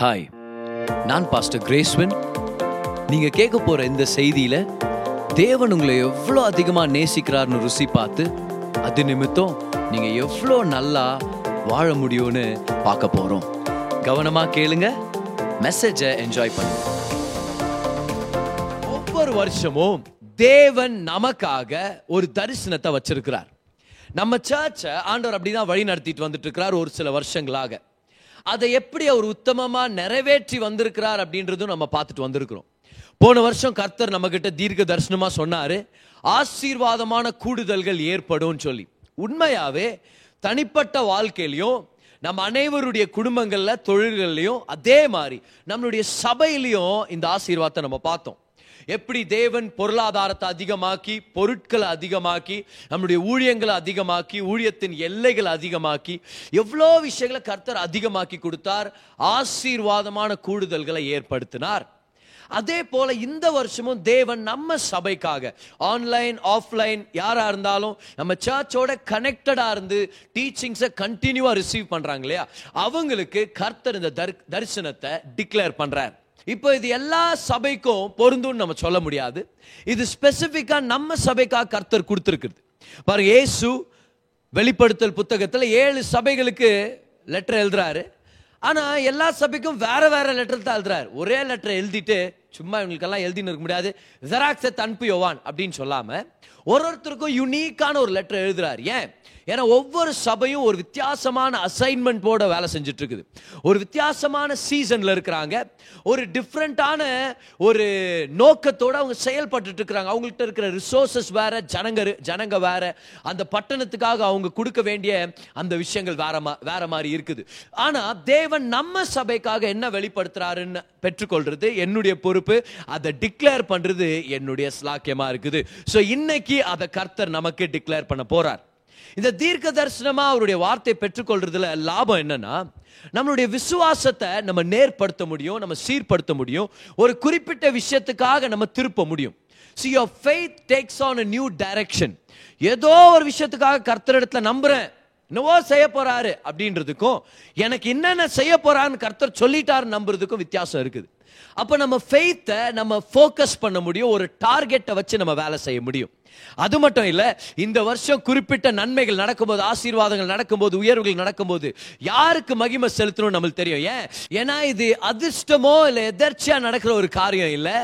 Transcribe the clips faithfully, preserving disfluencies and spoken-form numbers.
Hi, நான் pastor Graceswin. நீங்கள் கேட்க போகிற இந்த செய்தியில் தேவன் உங்களை எவ்வளோ அதிகமாக நேசிக்கிறார்னு ருசி பார்த்து அது நிமித்தம் நீங்கள் எவ்வளோ நல்லா வாழ முடியும்னு பார்க்க போகிறோம். கவனமாக கேளுங்க, மெசேஜை என்ஜாய் பண்ணுங்க. ஒவ்வொரு வருஷமும் தேவன் நமக்காக ஒரு தரிசனத்தை வச்சிருக்கிறார். நம்ம சர்ச்சை ஆண்டவர் அப்படி தான் வழி நடத்திட்டு வந்துட்டு இருக்கிறார் ஒரு சில வருஷங்களாக. அதை எப்படி அவர் உத்தமமாக நிறைவேற்றி வந்திருக்கிறார் அப்படின்றதும் நம்ம பார்த்துட்டு வந்திருக்கிறோம். போன வருஷம் கர்த்தர் நம்மகிட்ட தீர்க்க தரிசனமாக சொன்னார், ஆசீர்வாதமான கூடுதல்கள் ஏற்படும் சொல்லி. உண்மையாகவே தனிப்பட்ட வாழ்க்கையிலையும் நம்ம அனைவருடைய குடும்பங்களில், தொழில்கள்லையும், அதே மாதிரி நம்மளுடைய சபையிலையும் இந்த ஆசீர்வாதத்தை நம்ம பார்த்தோம். எப்படி தேவன் பொருளாதாரத்தை அதிகமாக்கி, பொருட்களை அதிகமாக்கி, நம்முடைய ஊழியங்களை அதிகமாக்கி, ஊழியத்தின் எல்லைகளை அதிகமாக்கி, எவ்வளோ விஷயங்களை கர்த்தர் அதிகமாக்கி கொடுத்தார், ஆசீர்வாதமான கூடுதல்களை ஏற்படுத்தினார். அதே போல இந்த வருஷமும் தேவன் நம்ம சபைக்காக ஆன்லைன், ஆஃப்லைன், யாராக இருந்தாலும் நம்ம சர்ச்சோட கனெக்டடாக இருந்து டீச்சிங்ஸை கண்டினியூவாக ரிசீவ் பண்ணுறாங்க இல்லையா, அவங்களுக்கு கர்த்தர் இந்த தரிசனத்தை டிக்ளேர் பண்ணுறார். இப்போ இது எல்லா சபைக்கும் பொருந்தும்னு நம்ம சொல்ல முடியாது. இது ஸ்பெசிஃபிக்காக நம்ம சபைக்காக கர்த்தர் கொடுத்துருக்குது. பாருங்க, இயேசு வெளிப்படுத்தல் புத்தகத்தில் ஏழு சபைகளுக்கு லெட்டர் எழுதுறாரு. ஆனால் எல்லா சபைக்கும் வேற வேற லெட்டர் தான் எழுதுறாரு. ஒரே லெட்டர் எழுதிட்டு சும்மா இவங்களுக்கெல்லாம் எழுதினு இருக்க முடியாது, ஜெராக்ஸை தன்பு யோவான் அப்படின்னு சொல்லாமல் ஒரு ஒருத்தருக்கும் யூனிக்கான ஒரு லெட்டர் எழுதுறாரு. ஏன்? ஏன்னா ஒவ்வொரு சபையும் ஒரு வித்தியாசமான அசைன்மெண்ட் போட வேலை செஞ்சுட்டு இருக்குது. ஒரு வித்தியாசமான சீசனில் இருக்கிறாங்க. ஒரு டிஃப்ரெண்ட்டான ஒரு நோக்கத்தோடு அவங்க செயல்பட்டு இருக்கிறாங்க. அவங்கள்ட்ட இருக்கிற ரிசோர்ஸஸ் வேறு, ஜனங்க ஜனங்க வேறு, அந்த பட்டணத்துக்காக அவங்க கொடுக்க வேண்டிய அந்த விஷயங்கள் வேற மா வேற மாதிரி இருக்குது. ஆனால் தேவன் நம்ம சபைக்காக என்ன வெளிப்படுத்துறாருன்னு பெற்றுக்கொள்வது என்னுடைய பொறுப்பு. அதை டிக்ளேர் பண்ணுறது என்னுடைய ஸ்லாக்கியமாக இருக்குது. ஸோ இன்னைக்கு அதை கர்த்தர் நமக்கு டிக்ளேர் பண்ண போகிறார். இந்த தீர்க்க தரிசனமா அவருடைய வார்த்தையை பெற்றுக்கொள்றதுல லாபம் என்னன்னா, நம்மளுடைய விசுவாசத்தை நம்ம நேர்படுத்த முடியும், நம்ம சீர்படுத்த முடியும், ஒரு குறிப்பிட்ட விஷயத்துக்காக நம்ம திருப்ப முடியும். See, your faith takes on a new direction. ஏதோ ஒரு விஷயத்துக்காக கர்த்தரிடத்துல நம்புறேன், என்னவோ செய்ய போறாரு அப்படின்றதுக்கும் எனக்கு என்னென்ன செய்ய போறான்னு கர்த்தர் சொல்லிட்டாரு நம்புறதுக்கும் வித்தியாசம் இருக்குது. அப்போ நம்ம ஃபெய்த்தை நம்ம ஃபோக்கஸ் பண்ண முடியும், ஒரு டார்கெட்டை வச்சு நம்ம வேலை செய்ய முடியும். அது மட்டும் இல்லை, இந்த வருஷம் குறிப்பிட்ட நன்மைகள் நடக்கும்போது, ஆசீர்வாதங்கள் நடக்கும்போது, உயர்வுகள் நடக்கும்போது யாருக்கு மகிமை செலுத்தணும்னு நம்மளுக்கு தெரியும். ஏன்? ஏன்னா இது அதிர்ஷ்டமோ இல்லை எதர்ச்சியாக நடக்கிற ஒரு காரியம் இல்லை,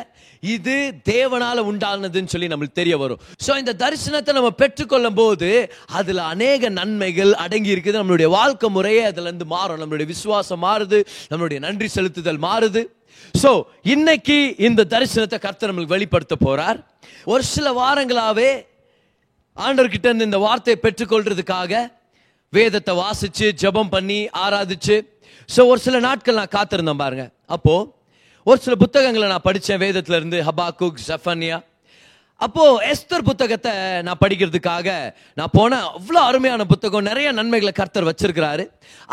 இது தேவனால் உண்டானதுன்னு சொல்லி நம்மளுக்கு தெரிய வரும். ஸோ இந்த தரிசனத்தை நம்ம பெற்றுக்கொள்ளும் போது அதில் அநேக நன்மைகள் அடங்கி இருக்குது. நம்மளுடைய வாழ்க்கை முறையே அதுலேருந்து மாறும். நம்மளுடைய விசுவாசம் மாறுது, நம்மளுடைய நன்றி செலுத்துதல் மாறுது. சோ இன்னைக்கு இந்த தரிசனத்தை கர்த்தர் நம்மளுக்கு வெளிப்படுத்த போறார். ஒரு சில வாரங்களாவே ஆண்டவர்கிட்ட இருந்து இந்த வார்த்தையை பெற்றுக்கொள்றதுக்காக வேதத்தை வாசிச்சு, ஜெபம் பண்ணி, ஆராதிச்சு. சோ ஒரு சில நாட்கள் நான் காத்திருந்தேன் பாருங்க. அப்போ ஒரு சில புத்தகங்களை நான் படித்தேன் வேதத்துல இருந்து, ஹபாக்குக், ஜெஃபனியா. அப்போ எஸ்தர் புத்தகத்தை நான் படிக்கிறதுக்காக நான் போனேன். அவ்வளோ அருமையான புத்தகம், நிறைய நன்மைகளை கர்த்தர் வச்சிருக்கிறாரு.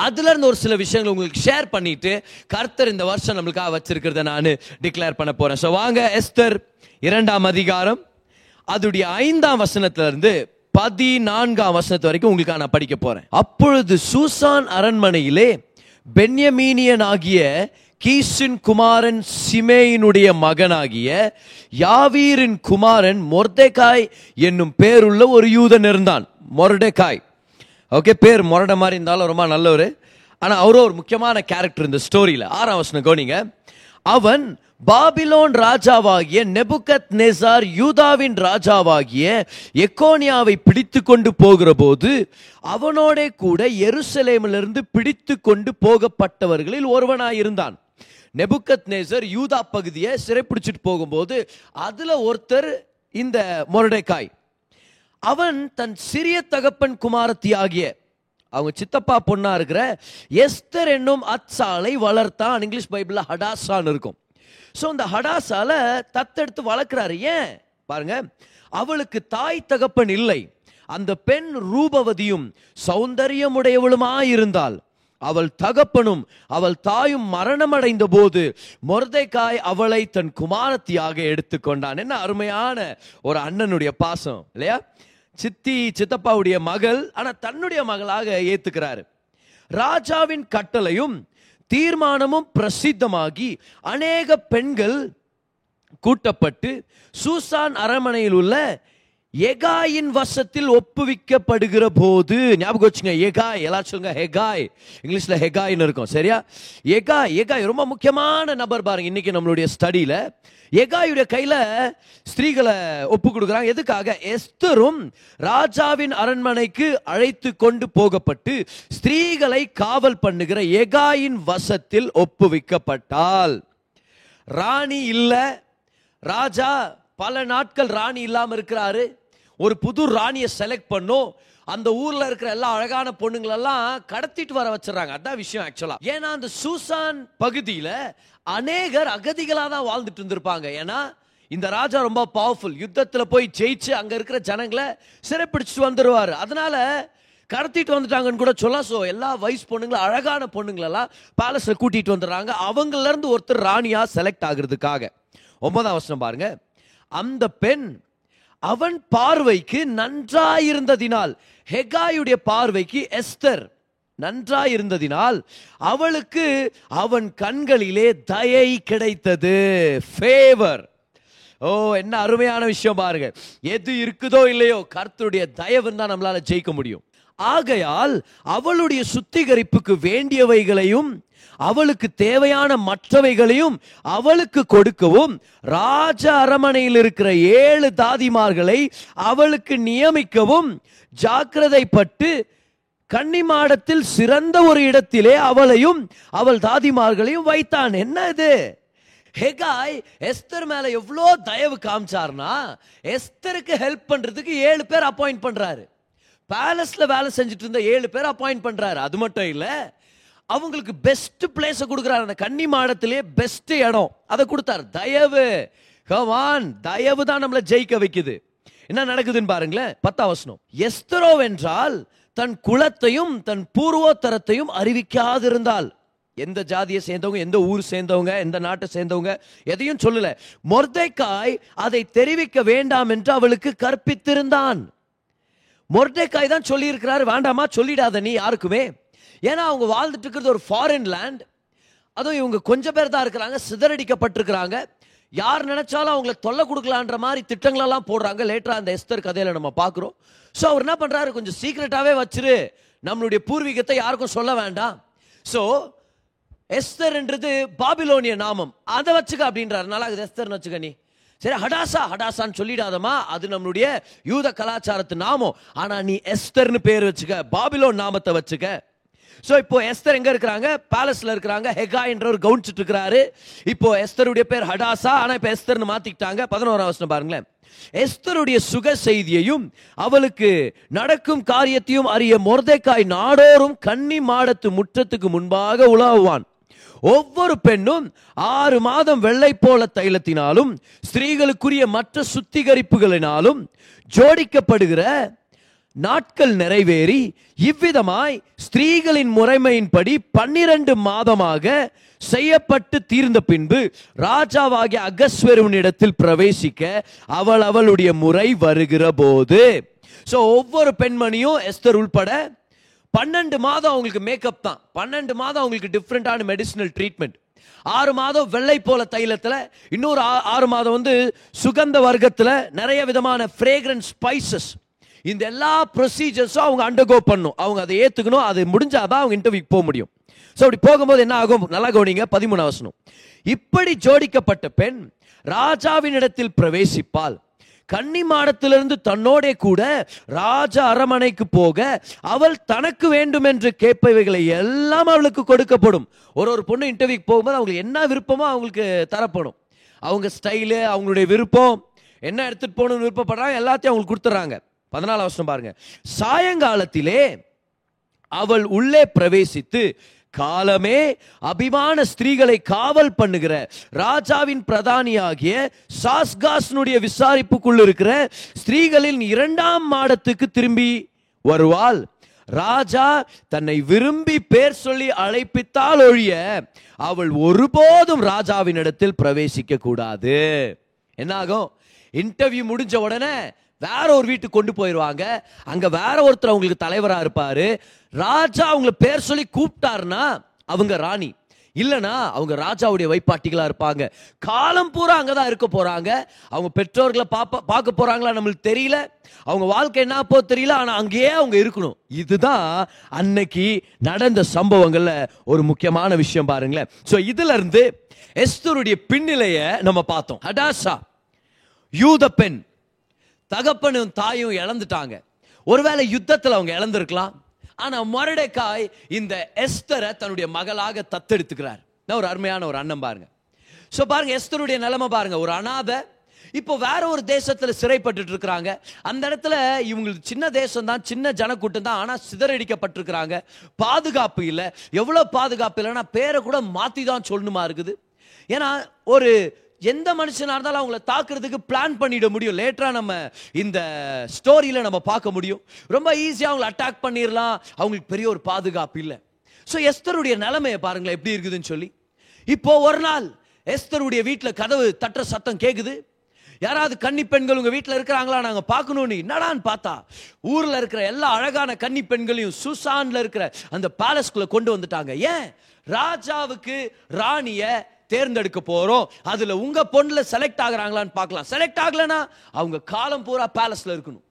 அதுல இருந்து ஒரு சில விஷயங்கள் உங்களுக்கு ஷேர் பண்ணிட்டு கர்த்தர் இந்த வருஷம் நம்மளுக்காக வச்சிருக்கிறத நான் டிக்ளேர் பண்ண போறேன். ஸோ வாங்க, எஸ்தர் இரண்டாம் அதிகாரம் அதுடைய ஐந்தாம் வசனத்துல இருந்து பதினான்காம் வசனத்து வரைக்கும் உங்களுக்காக நான் படிக்க போறேன். அப்பொழுது சூசான் அரண்மனையிலே பென்யமீனியன் ஆகிய கீசின் குமாரன் சிமேயினுடைய மகனாகிய யாவீரின் குமாரன் மொர்தெகாய் என்னும் பேருள்ள ஒரு யூதன் இருந்தான். மொர்டெகாய், ஓகே, பேர் மொரட மாதிரி இருந்தாலும் ரொம்ப நல்லவர். ஆனால் அவரோ ஒரு முக்கியமான கேரக்டர் இந்த ஸ்டோரியில். ஆறாம் வசனம் கவனிங்க. அவன் பாபிலோன் ராஜாவாகிய நெபுகத்நேசார் யூதாவின் ராஜாவாகிய எக்கோனியாவை பிடித்து கொண்டு போகிற போது அவனோட கூட எருசலேமிலிருந்து பிடித்து கொண்டு போகப்பட்டவர்களில் ஒருவனாயிருந்தான். நெபுகத்நேசர் யூதா பகுதியை சிறைப்பிடிச்சிட்டு போகும்போது அதுல ஒருத்தர் இந்த மொர்டெகாய். அவன் தன் சிறிய தகப்பன் குமாரத்தி ஆகிய அவங்க சித்தப்பா பொண்ணா இருக்கிற எஸ்தர் என்னும் அச்சாலை வளர்த்தான். இங்கிலீஷ் பைபிள்ல ஹடாசான்னு இருக்கும். ஸோ இந்த ஹடாசால தத்தெடுத்து வளர்க்கிறாரு. ஏன் பாருங்க, அவளுக்கு தாய் தகப்பன் இல்லை. அந்த பெண் ரூபவதியும் சௌந்தரியமுடையவளுமாயிருந்தாள். அவள் தகப்பனும் அவள் தாயும் மரணமடைந்த போது மொர்தெகாய் அவளை தன் குமாரத்தியாக எடுத்துக்கொண்டான். என்ன அருமையான ஒரு அண்ணனுடைய பாசம் இல்லையா? சித்தி சித்தப்பாவுடைய மகள், ஆனால் தன்னுடைய மகளாக ஏத்துக்கிறாரு. ராஜாவின் கட்டளையும் தீர்மானமும் பிரசித்தமாகி அநேக பெண்கள் கூட்டப்பட்டு சூசான் அரண்மனையில் உள்ள எகாயின் வசத்தில் ஒப்புவிக்கப்படுகிற போது, ஞாபகம் வச்சுங்க எகாய், எல்லாரும் சொல்லுங்க ஹெகாய், இங்கிலீஷ்ல ஹெகாய்னு இருக்கும் சரியா. எகாய் எகாய் ரொம்ப முக்கியமான நபர் பாருங்க இன்னைக்கு நம்மளுடைய ஸ்டடியில. எகாயுடைய கையில ஸ்திரீகளை ஒப்பு கொடுக்குறாங்க. எதுக்காக? எஸ்தரும் ராஜாவின் அரண்மனைக்கு அழைத்து கொண்டு போகப்பட்டு ஸ்திரீகளை காவல் பண்ணுகிற எகாயின் வசத்தில் ஒப்புவிக்கப்பட்டால், ராணி இல்ல, ராஜா பல நாட்கள் ராணி இல்லாமல் இருக்கிறாரு, ஒரு புது ராணியை செலக்ட் பண்ணும், அந்த ஊரில் இருக்கிற எல்லா அழகான பொண்ணுங்களெல்லாம் கடத்திட்டு வர வச்சிடறாங்க. அதான் விஷயம் ஆக்சுவலாக. ஏன்னா அந்த சூசான் பகுதியில் அநேகர் அகதிகளாக தான் வாழ்ந்துட்டு இருந்திருப்பாங்க. ஏன்னா இந்த ராஜா ரொம்ப பவர்ஃபுல், யுத்தத்தில் போய் ஜெயிச்சு அங்கே இருக்கிற ஜனங்களை சிறைப்பிடிச்சிட்டு வந்துடுவார். அதனால கடத்திட்டு வந்துட்டாங்கன்னு கூட சொல்ல. ஸோ எல்லா வயசு பொண்ணுங்களும் அழகான பொண்ணுங்களெல்லாம் பேலஸில் கூட்டிகிட்டு வந்துடுறாங்க, அவங்களேருந்து ஒருத்தர் ராணியாக செலக்ட் ஆகுறதுக்காக. ஒன்பதாம் வசனம் பாருங்கள். அந்த பெண் அவன் பார்வைக்கு நன்றாயிருந்ததினால், ஹெகாயுடைய பார்வைக்கு எஸ்தர் நன்றாயிருந்ததினால் அவளுக்கு அவன் கண்களிலே தயை கிடைத்தது, ஃபேவர். ஓ என்ன அருமையான விஷயம் பாருங்க. எது இருக்குதோ இல்லையோ கர்த்தருடைய தயவு தான் நம்மளால ஜெயிக்க முடியும். ஆகையால் அவளுடைய சுத்திகரிப்புக்கு வேண்டியவைகளையும் அவளுக்கு தேவையான மற்றவைகளையும் அவளுக்கு கொடுக்கவும் ராஜ அரமனையில் இருக்கிற ஏழு தாதிமார்களை அவளுக்கு நியமிக்கவும் ஜாக்கிரதைப்பட்டு கன்னிமாடத்தில் சிறந்த ஒரு இடத்திலே அவளையும் அவள் தாதிமார்களையும் வைத்தான். என்ன இது? ஹெகாய் எஸ்தர் மேல எவ்வளோ தயவு காமிச்சார்னா, எஸ்தருக்கு ஹெல்ப் பண்றதுக்கு ஏழு பேர் அப்பாயிண்ட் பண்றாரு. பேலஸ்ல வேலை செஞ்சுட்டு இருந்த ஏழு பேர் அப்பாயிண்ட் பண்றாரு. அது மட்டும் இல்லை, அவங்களுக்கு பெஸ்ட் பிளேஸை கொடுக்குறாரு. அந்த கன்னி மாடத்திலே பெஸ்ட் இடம் அதை கொடுத்தார். தயவு, கவான் தயவு தான் நம்மளை ஜெயிக்க வைக்குது. என்ன நடக்குதுன்னு பாருங்களேன். பத்தாம் வசனம். எஸ்தரோ என்றால் தன் குலத்தையும் தன் பூர்வோத்தரத்தையும் அறிவிக்காதிருந்தால், எந்த ஜாதியை சேர்ந்தவங்க, எந்த ஊர் சேர்ந்தவங்க, எந்த நாட்டை சேர்ந்தவங்க எதையும் சொல்லல. மொர்தெக்காய் அதை தெரிவிக்க வேண்டாம் என்று அவளுக்கு கற்பித்திருந்தான். மொர்தெக்காய் தான் சொல்லி இருக்கிறாரு, வேண்டாமா சொல்லிடாத நீ யாருக்குமே. ஏன்னா அவங்க வாழ்ந்துட்டு இருக்கிறது ஒரு ஃபாரின் லேண்ட், அதுவும் இவங்க கொஞ்சம் பேர் தான் இருக்கிறாங்க, சிதறடிக்கப்பட்டிருக்கிறாங்க, யார் நினைச்சாலும் அவங்கள தொல்லை கொடுக்கலான்ற மாதிரி திட்டங்களெல்லாம் போடுறாங்க. லேட்டராக அந்த எஸ்தர் கதையில் நம்ம பார்க்குறோம். ஸோ அவர் என்ன பண்ணுறாரு, கொஞ்சம் சீக்ரெட்டாகவே வச்சிரு, நம்மளுடைய பூர்வீகத்தை யாருக்கும் சொல்ல வேண்டாம். ஸோ எஸ்தர்ன்றது பாபிலோனிய நாமம், அதை வச்சுக்க அப்படின்றாரு. நல்லா எஸ்தர்னு வச்சுக்க நீ, சரி ஹடாசா ஹடாசான்னு சொல்லிடாதமா, அது நம்மளுடைய யூத கலாச்சாரத்து நாமம், ஆனால் நீ எஸ்தர்னு பேர் வச்சுக்க, பாபிலோன் நாமத்தை வச்சுக்க. சோ இப்போ எஸ்தர் எங்க இருக்கிறாங்க? பேலஸ்ல இருக்கிறாங்க. ஹெகாய் என்றவர் கவனிச்சுட்டு இருக்கிறாரு. இப்போ எஸ்தருடைய பேர் ஹடாசா, ஆனா இப்ப எஸ்தர்னு மாத்திட்டாங்க. பதினோராம் வசனம் பாருங்களேன். எஸ்தருடைய சுக செய்தியையும் அவளுக்கு நடக்கும் காரியத்தையும் அறிய மொர்தெக்காய் நாடோறும் கன்னி மாடத்து முற்றத்துக்கு முன்பாக உலாவுவான். ஒவ்வொரு பெண்ணும் ஆறு மாதம் வெள்ளை போல தைலத்தினாலும் ஸ்திரீகளுக்குரிய மற்ற சுத்திகரிப்புகளினாலும் ஜோடிக்கப்படுகிற நாட்கள் நிறைவேறி இவ்விதமாய் ஸ்திரீகளின் முறைமையின்படி பன்னிரண்டு மாதமாக செய்யப்பட்டு தீர்ந்த பின்பு ராஜாவாகிய அகஸ்வரனிடத்தில் பிரவேசிக்க அவள் அவளுடைய முறை வருகிற போது. ஸோ ஒவ்வொரு பெண்மணியும் எஸ்தர் உள்பட பன்னெண்டு மாதம் அவங்களுக்கு மேக்கப் தான், பன்னெண்டு மாதம் அவங்களுக்கு டிஃப்ரெண்டான மெடிசினல் ட்ரீட்மெண்ட். ஆறு மாதம் வெள்ளை போல தைலத்தில், இன்னொரு ஆறு மாதம் வந்து சுகந்த வர்க்கத்தில் நிறைய விதமான ஃப்ரேக்ரன்ஸ் ஸ்பைசஸ், இந்த எல்லா ப்ரொசீஜர்ஸும் அவங்க அண்டர்கோ பண்ணும். அவங்க அதை ஏற்றுக்கணும், அது முடிஞ்சாதான் அவங்க இன்டர்வியூக்கு போக முடியும். ஸோ அப்படி போகும்போது என்ன ஆகும்? நல்லா கவனிங்க, பதிமூணாம் வசனம். இப்படி ஜோடிக்கப்பட்ட பெண் ராஜாவின் இடத்தில் பிரவேசிப்பாள். கன்னி மாடத்திலிருந்து தன்னோடே கூட ராஜ அரமனைக்கு போக அவள் தனக்கு வேண்டும் என்று கேட்பவைகளை எல்லாம் அவளுக்கு கொடுக்கப்படும். ஒரு ஒரு பொண்ணு இன்டர்வியூக்கு போகும்போது அவங்களுக்கு என்ன விருப்பமோ அவங்களுக்கு தரப்படும். அவங்க ஸ்டைலு, அவங்களுடைய விருப்பம், என்ன எடுத்துகிட்டு போகணும்னு விருப்பப்படுறாங்க எல்லாத்தையும் அவங்களுக்கு கொடுத்துட்றாங்க. பதினாலாம் வருஷம் பாருங்க. சாயங்காலத்திலே அவள் உள்ளே பிரவேசித்து காலமே அபிமான ஸ்திரீகளை காவல் பண்ணுகிற ராஜாவின் பிரதானியாகிய சாஸ்காஸ்னுடைய விசாரிப்புக்குள் இருக்கிற ஸ்திரீகளின் இரண்டாம் மாடத்துக்கு திரும்பி வருவாள். ராஜா தன்னை விரும்பி பேர் சொல்லி அழைப்பித்தால் ஒழிய அவள் ஒருபோதும் ராஜாவின் இடத்தில் பிரவேசிக்க கூடாது. என்னாகும்? இன்டர்வியூ முடிஞ்ச உடனே வேற ஒரு வீட்டுக்கு கொண்டு போயிடுவாங்க. அங்க வேற ஒருத்தர் அவங்களுக்கு தலைவராக இருப்பாரு. ராஜா அவங்களை பேர் சொல்லி கூப்பிட்டாருன்னா அவங்க ராணி, இல்லைனா அவங்க ராஜாவுடைய வைப்பாட்டிகளாக இருப்பாங்க. காலம் பூரா அங்கே தான் இருக்க போகிறாங்க. அவங்க பெற்றோர்களை பார்ப்ப பார்க்க போகிறாங்களா நம்மளுக்கு தெரியல, அவங்க வாழ்க்கை என்ன போ தெரியல, ஆனால் அங்கேயே அவங்க இருக்கணும். இதுதான் அன்னைக்கு நடந்த சம்பவங்களில் ஒரு முக்கியமான விஷயம் பாருங்களேன். ஸோ இதிலிருந்து எஸ்தருடைய பின்னிலையை நம்ம பார்த்தோம். ஹடாஷா யூத பெண், தகப்பனும் தாயும் இழந்துட்டாங்க. ஒருவேளை யுத்தத்தில் அவங்க இழந்திருக்கலாம். ஆனால் மொர்டெகாய் இந்த எஸ்தரை தன்னுடைய மகளாக தத்தெடுத்துக்கிறார். ஒரு அருமையான ஒரு அண்ணன் பாருங்க. ஸோ பாருங்க எஸ்தருடைய நிலைமை பாருங்க. ஒரு அனாதை இப்போ வேற ஒரு தேசத்தில் சிறைப்பட்டு இருக்கிறாங்க. அந்த இடத்துல இவங்களுக்கு சின்ன தேசம் தான், சின்ன ஜனக்கூட்டம் தான், ஆனால் சிதறடிக்கப்பட்டிருக்கிறாங்க. பாதுகாப்பு இல்லை. எவ்வளோ பாதுகாப்பு இல்லைன்னா பேரை கூட மாற்றி தான் சொல்லணுமா இருக்குது. ஏன்னா ஒரு எந்த மனுஷனாக இருந்தாலும் அவங்கள தாக்குறதுக்கு பிளான் பண்ணிட முடியும். லேட்டராக நம்ம இந்த ஸ்டோரியில் நம்ம பார்க்க முடியும். ரொம்ப ஈஸியாக அவங்கள அட்டாக் பண்ணிடலாம். அவங்களுக்கு பெரிய ஒரு பாதுகாப்பு இல்லை. ஸோ எஸ்தருடைய நிலைமையை பாருங்களேன் எப்படி இருக்குதுன்னு சொல்லி. இப்போது ஒரு நாள் எஸ்தருடைய வீட்டில் கதவு தட்டுற சத்தம் கேட்குது. யாராவது கன்னி பெண்கள் உங்கள் வீட்டில் இருக்கிறாங்களா நாங்கள் பார்க்கணும்னு என்னடான்னு பார்த்தா ஊரில் இருக்கிற எல்லா அழகான கன்னி பெண்களையும் சூசானில் இருக்கிற அந்த பேலஸ்குள்ளே கொண்டு வந்துட்டாங்க. ஏன்? ராஜாவுக்கு ராணியை தேர்ந்தெடுக்க போறோம், அதுல உங்க பொண்ணுல செலக்ட் ஆகுறாங்களான்னு பார்க்கலாம். செலக்ட் ஆகலனா அவங்க காலம் பூரா பேலஸ்ல இருக்கணும்,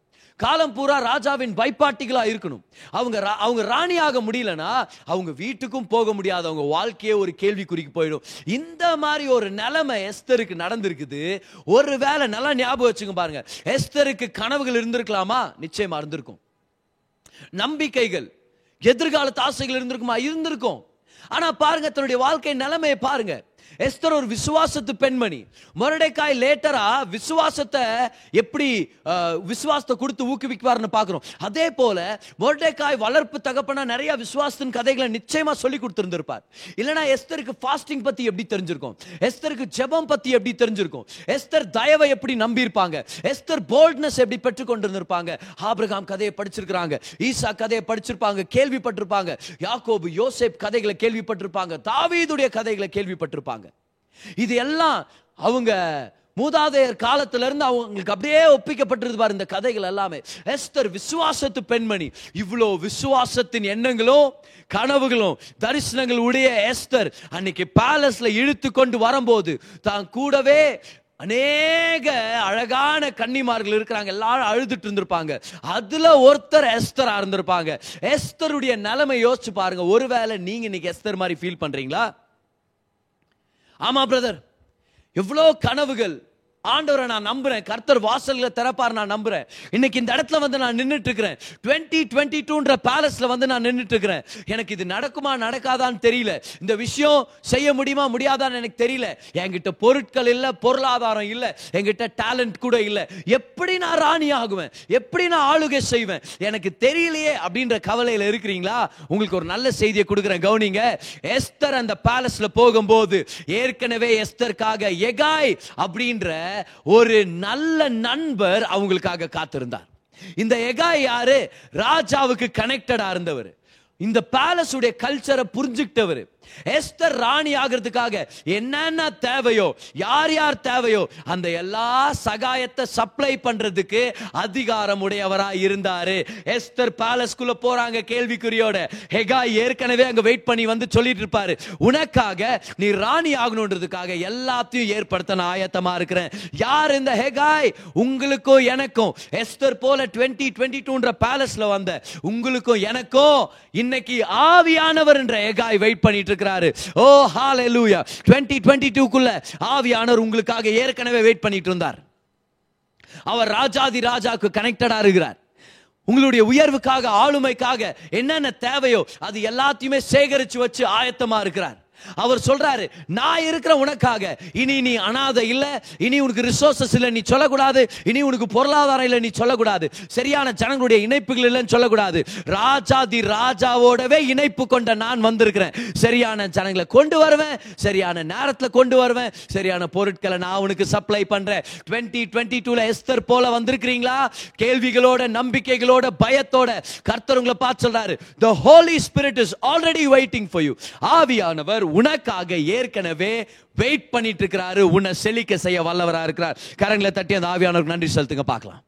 காலம் பூரா ராஜாவின் வைப்பாட்டிகளா இருக்கணும். அவங்க அவங்க ராணியாக முடியலனா அவங்க வீட்டுக்கும் போக முடியாது. அவங்க வாழ்க்கையே ஒரு கேள்விக்குறிக்கு போயிடும். இந்த மாதிரி ஒரு நிலைமை எஸ்தருக்கு நடந்திருக்குது. ஒரு வேளை நல்லா ஞாபகம் வச்சுங்க பாருங்க. எஸ்தருக்கு கனவுகள் இருந்திருக்கலாமா? நிச்சயமா இருந்திருக்கும். நம்பிக்கைகள், எதிர்காலத்து ஆசைகள் இருந்திருக்குமா? இருந்திருக்கும். ஆனா பாருங்க தன்னுடைய வாழ்க்கை நிலைமையை பாருங்க. எஸ்தர் ஒரு விசுவாசத்து பெண்மணி. மொர்டெகாய் லேட்டரா விசுவாசத்தை எப்படி விசுவாசத்தை கொடுத்து ஊக்குவிக்குவார்னு பார்க்குறோம். அதே போல மொர்டெகாய் வளர்ப்பு தகப்பனா நிறைய விசுவாசத்தின் கதைகளை நிச்சயமா சொல்லி கொடுத்துருந்திருப்பார். இல்லைனா எஸ்தருக்கு ஃபாஸ்டிங் பத்தி எப்படி தெரிஞ்சிருக்கும், எஸ்தருக்கு ஜெபம் பத்தி எப்படி தெரிஞ்சிருக்கும், எஸ்தர் தயவை எப்படி நம்பியிருப்பாங்க, எஸ்தர் போல்ட்னஸ் எப்படி பெற்றுக்கொண்டிருந்திருப்பாங்க. ஆபிரகாம் கதையை படிச்சிருக்கிறாங்க, ஈசா கதையை படிச்சிருப்பாங்க, கேள்விப்பட்டிருப்பாங்க. யாக்கோபு யோசேப் கதைகளை கேள்விப்பட்டிருப்பாங்க, தாவீதுடைய கதைகளை கேள்விப்பட்டிருப்பாங்க. இது எல்லாம் அவங்க மூதாதையர் காலத்துல இருந்து அவங்களுக்கு அப்படியே ஒப்பிக்கப்பட்டிருக்கு பாரு இந்த கதைகள் எல்லாமே. எஸ்தர் விசுவாசத்து பெண்மணி. இவ்வளோ விசுவாசத்தின் எண்ணங்களும் கனவுகளும் தரிசனங்கள் உடைய எஸ்தர் அன்னைக்கு பேலஸ்ல இழுத்து கொண்டு வரும்போது தான் கூடவே அநேக அழகான கன்னிமார்கள் இருக்கிறாங்க. எல்லாரும் அழுதுட்டு இருந்திருப்பாங்க. அதுல ஒருத்தர் எஸ்தரா இருந்திருப்பாங்க. எஸ்தருடைய நிலைமை யோசிச்சு பாருங்க. ஒருவேளை நீங்க இன்னைக்கு எஸ்தர் மாதிரி ஃபீல் பண்றீங்களா? ஆமா பிரதர், எவ்வளோ கனவுகள், ஆண்டவரை நான் நம்புறேன், கர்த்தர் வாசல்களை திறப்பார் நான் நம்புறேன், இன்னைக்கு இந்த இடத்துல வந்து நான் நின்றுட்டு இருக்கிறேன், டுவெண்ட்டி டுவெண்ட்டி டூன்ற பேலஸ்ல வந்து நான் நின்றுட்டு இருக்கிறேன், எனக்கு இது நடக்குமா நடக்காதான்னு தெரியல, இந்த விஷயம் செய்ய முடியுமா முடியாதான்னு எனக்கு தெரியல, என்கிட்ட பொருட்கள் இல்லை, பொருளாதாரம் இல்லை, என்கிட்ட டேலண்ட் கூட இல்லை, எப்படி நான் ராணி ஆகுவேன், எப்படி நான் ஆளுகை செய்வேன், எனக்கு தெரியலையே அப்படின்ற கவலையில இருக்கிறீங்களா? உங்களுக்கு ஒரு நல்ல செய்தியை கொடுக்குறேன் கவனிங்க. எஸ்தர் அந்த பேலஸ்ல போகும்போது ஏற்கனவே எஸ்தர்க்காக ஹெகாய் அப்படின்ற ஒரு நல்ல நண்பர் அவங்களுக்காக காத்திருந்தார். இந்த ஹெகாய் யாரு? ராஜாவுக்கு கனெக்டடா இருந்தவர், இந்த பேலஸ் உடைய கல்ச்சரை புரிஞ்சுக்கிட்டவர். எஸ்தர் ராணி ஆகிறதுக்காக என்னென்ன தேவையோ, யார் யார் தேவையோ அந்த எல்லா சகாயத்தை சப்ளை பண்றதுக்கு அதிகாரம் உடையவரா இருந்தாரு. எஸ்தர் பேலஸ்குள்ள போறாங்க கேள்விக்குறியோட. ஹெகாய் ஏற்கனவே அங்க வெயிட் பண்ணி வந்து சொல்லிட்டு இருப்பாரு, உனக்காக நீ ராணி ஆகணும்ன்றதுக்காக எல்லாத்தையும் ஏற்படுத்த நான் ஆயத்தமா இருக்கிறேன். யார் இந்த ஹெகாய்? உங்களுக்கும் எனக்கும் எஸ்தர் போல டுவெண்ட்டி டுவெண்ட்டி டூன்ற பேலஸ்ல வந்த உங்களுக்கும் எனக்கும் இன்னைக்கு ஆவியானவர் என்ற ஹெகாய் வெயிட் பண்ணிட்டு இருக்கிறாரு. ஓ ஹalleluya. இருபது இருபத்தி இரண்டு குள்ள ஆவியானவர் உங்களுக்காக ஏற்கனவே வெயிட் பண்ணிட்டு இருந்தார். அவர் ராஜாதி ராஜாக்கு கனெக்டடா இருக்கிறார். உங்களுடைய உயர்வுக்காக, ஆளுமைக்காக என்னென்ன தேவையோ அது எல்லாத்தையுமே சேகரிச்சு வச்சு ஆயத்தமா இருக்கிறார். அவர் சொல்றாரு, நான் இருக்கிற உனக்காக இனி நீ அனாதை இல்ல, இனி உனக்கு ரிசோர்சஸ் இல்ல நீ சொல்லக்கூடாது, இனி உனக்கு பொருளாதாரம் இல்ல நீ சொல்லக்கூடாது, சரியான ஜனங்களுடைய இணைப்புகள் இல்லைன்னு சொல்லக்கூடாது, ராஜாதி ராஜாவோடவே இணைப்பு கொண்ட நான் வந்திருக்கிறேன், சரியான ஜனங்களை கொண்டு வருவேன், சரியான நேரத்தில் கொண்டு வருவேன், சரியான பொருட்களை நான் உனக்கு சப்ளை பண்றேன். டுவெண்ட்டி டுவெண்ட்டி டூல எஸ்தர் போல வந்திருக்கிறீங்களா? கேள்விகளோட, நம்பிக்கைகளோட, பயத்தோட கர்த்தர் உங்களை பார்த்து சொல்றாரு, the Holy Spirit is already waiting for you. ஆவியானவர் உனக்காக ஏற்கனவே வெயிட் பண்ணிட்டு இருக்கிறாரு. உன்னை செழிக்க செய்ய வல்லவரா இருக்கிறார். கரங்களை தட்டி அந்த ஆவியானவருக்கு நன்றி செலுத்துங்க பார்க்கலாம்.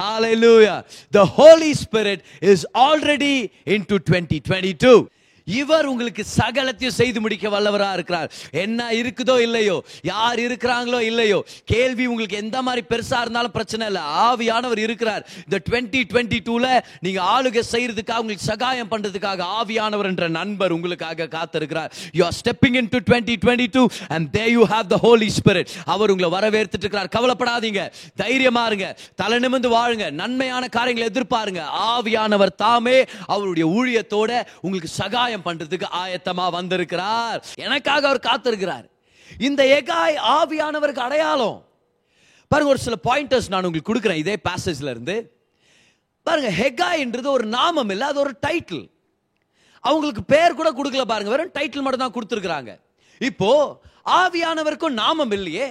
Hallelujah. The Holy Spirit is already into twenty twenty-two. இவர் உங்களுக்கு சகலத்தையும் செய்து முடிக்க வல்லவராக இருக்கிறார். என்ன இருக்குதோ இல்லையோ, யார் இருக்கிறாங்களோ இல்லையோ, கேள்வி உங்களுக்கு எந்த மாதிரி பெருசா இருந்தாலும் பிரச்சனை இல்லை, ஆவியானவர் இருக்கிறார். இந்த டுவெண்ட்டி டுவெண்ட்டி டூல நீங்க ஆளுகை செய்யறதுக்காக, உங்களுக்கு சகாயம் பண்றதுக்காக ஆவியானவர் என்ற நண்பர் உங்களுக்காக காத்திருக்கிறார். You are stepping in to twenty twenty two and they you have the Holi spirit. அவர் உங்களை வரவேற்றுட்டு இருக்கிறார். கவலைப்படாதீங்க, தைரியமா இருங்க, தலை நிமிந்து வாழுங்க, நன்மையான காரியங்களை எதிர்பாருங்க. ஆவியானவர் தாமே அவருடைய ஊழியத்தோட உங்களுக்கு சகாயம் பண்றதுக்கு ஆயத்தமா வந்திருக்கிறார். எனக்காக அவர் காத்திருக்கிறார். இந்த எகாய் ஆவியானவருக்கு அடையாளம். பாருங்க, ஒரு சில பாயிண்டர்ஸ் நான் உங்களுக்கு கொடுக்கிறேன் இதே பாசேஜ்ல இருந்து. பாருங்க, ஹெகாய்ன்றது ஒரு நாமம் இல்ல, அது ஒரு டைட்டில். அவங்களுக்கு பேர் கூட கொடுக்கல பாருங்க, வெறும் டைட்டில் மட்டும் தான் கொடுத்திருக்காங்க. இப்போ ஆவியானவருக்கும் நாமம் இல்லையே,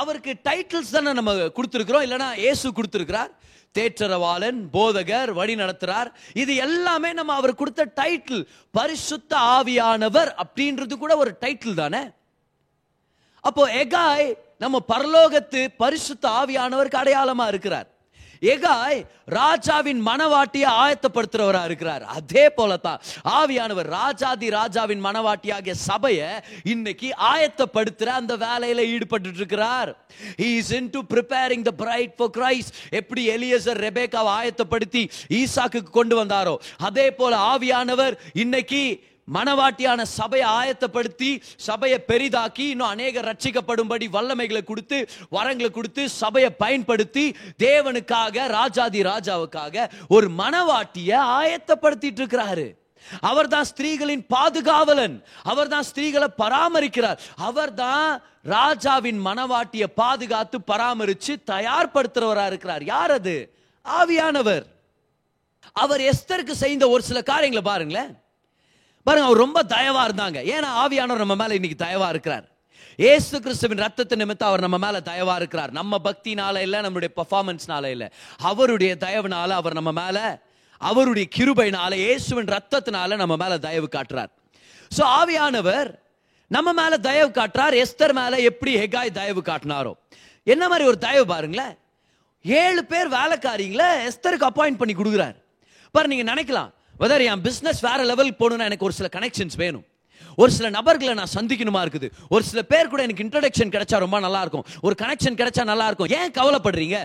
அவருக்கு டைட்டில்ஸ் தானே நம்ம கொடுத்திருக்கிறோம். இல்லைன்னா இயேசு கொடுத்திருக்கிறார், தேற்றரவாளன், போதகர், வழி நடத்துறார். இது எல்லாமே நம்ம அவர் கொடுத்த டைட்டில். பரிசுத்த ஆவியானவர் அப்படின்றது கூட ஒரு டைட்டில் தானே. அப்போ எகாய் நம்ம பரலோகத்து பரிசுத்த ஆவியானவருக்கு அடையாளமா இருக்கிறார். எகாய் ராஜாவின் மனவாட்டியை ஆயத்தப்படுத்துறவரா இருக்கிறார். அதே போலதான் ஆவியானவர் ராஜாதி ராஜாவின் மனவாட்டியாகிய சபையை இன்னைக்கு ஆயத்தப்படுத்துற அந்த வேலையில ஈடுபட்டு இருக்கிறார். He is into preparing the bride for Christ. எப்படி எலியேசர் ரெபேக்காவை ஆயத்தப்படுத்தி ஈசாக்கு கொண்டு வந்தாரோ, அதே போல ஆவியானவர் இன்னைக்கு மனவாட்டியான சபையை ஆயத்தப்படுத்தி சபையை பெரிதாக்கி இன்னும் அநேக ரட்சிக்கப்படும்படி வல்லமைகளை கொடுத்து, வரங்களை கொடுத்து, சபையை பயன்படுத்தி தேவனுக்காக, ராஜாதி ராஜாவுக்காக ஒரு மனவாட்டியை ஆயத்தப்படுத்திட்டு இருக்கிறாரு. அவர் தான் ஸ்திரீகளின் பாதுகாவலன், அவர் தான் ஸ்திரீகளை பராமரிக்கிறார், அவர் தான் ராஜாவின் மனவாட்டியை பாதுகாத்து பராமரிச்சு தயார்படுத்துறவராக இருக்கிறார். யார் அது? ஆவியானவர். அவர் எஸ்தருக்கு செய்த ஒரு சில காரியங்களை பாருங்களேன். பாருங்க, அவர் ரொம்ப தயவா இருந்தாங்க. ஏன்னா ஆவியானவர் நம்ம மேல இன்னைக்கு தயவா இருக்கிறார். ஏசு கிறிஸ்துவின் ரத்தத்தின் நிமித்தம் அவர் நம்ம மேல தயவா இருக்கிறார். நம்ம பக்தினால இல்ல, நம்மளுடைய பெர்ஃபார்மன்ஸ்னால இல்ல, அவருடைய தயவுனால, அவர் நம்ம மேல அவருடைய கிருபையினால, இயேசுவின் ரத்தத்தினால நம்ம மேல தயவு காட்டுறார். சோ ஆவியானவர் நம்ம மேல தயவு காட்டுறார். எஸ்தர் மேல எப்படி ஹெகாய் தயவு காட்டினாரோ என்ன மாதிரி ஒரு தயவு பாருங்களேன். ஏழு பேர் வேலைக்காரிங்களை எஸ்தருக்கு அப்பாயிண்ட் பண்ணி கொடுக்குறார். பாரு, நீங்க நினைக்கலாம், வெதர் என் பிஸ்னஸ் வேற லெவலுக்கு போகணும்னா எனக்கு ஒரு சில கனெக்ஷன்ஸ் வேணும், ஒரு சில நபர்களை நான் சந்திக்கணுமா இருக்குது, ஒரு சில பேர் கூட எனக்கு இன்ட்ரடக்ஷன் கிடைச்சா ரொம்ப நல்லா இருக்கும், ஒரு கனெக்ஷன் கிடைச்சா நல்லா இருக்கும். ஏன் கவலைப்படுறீங்க?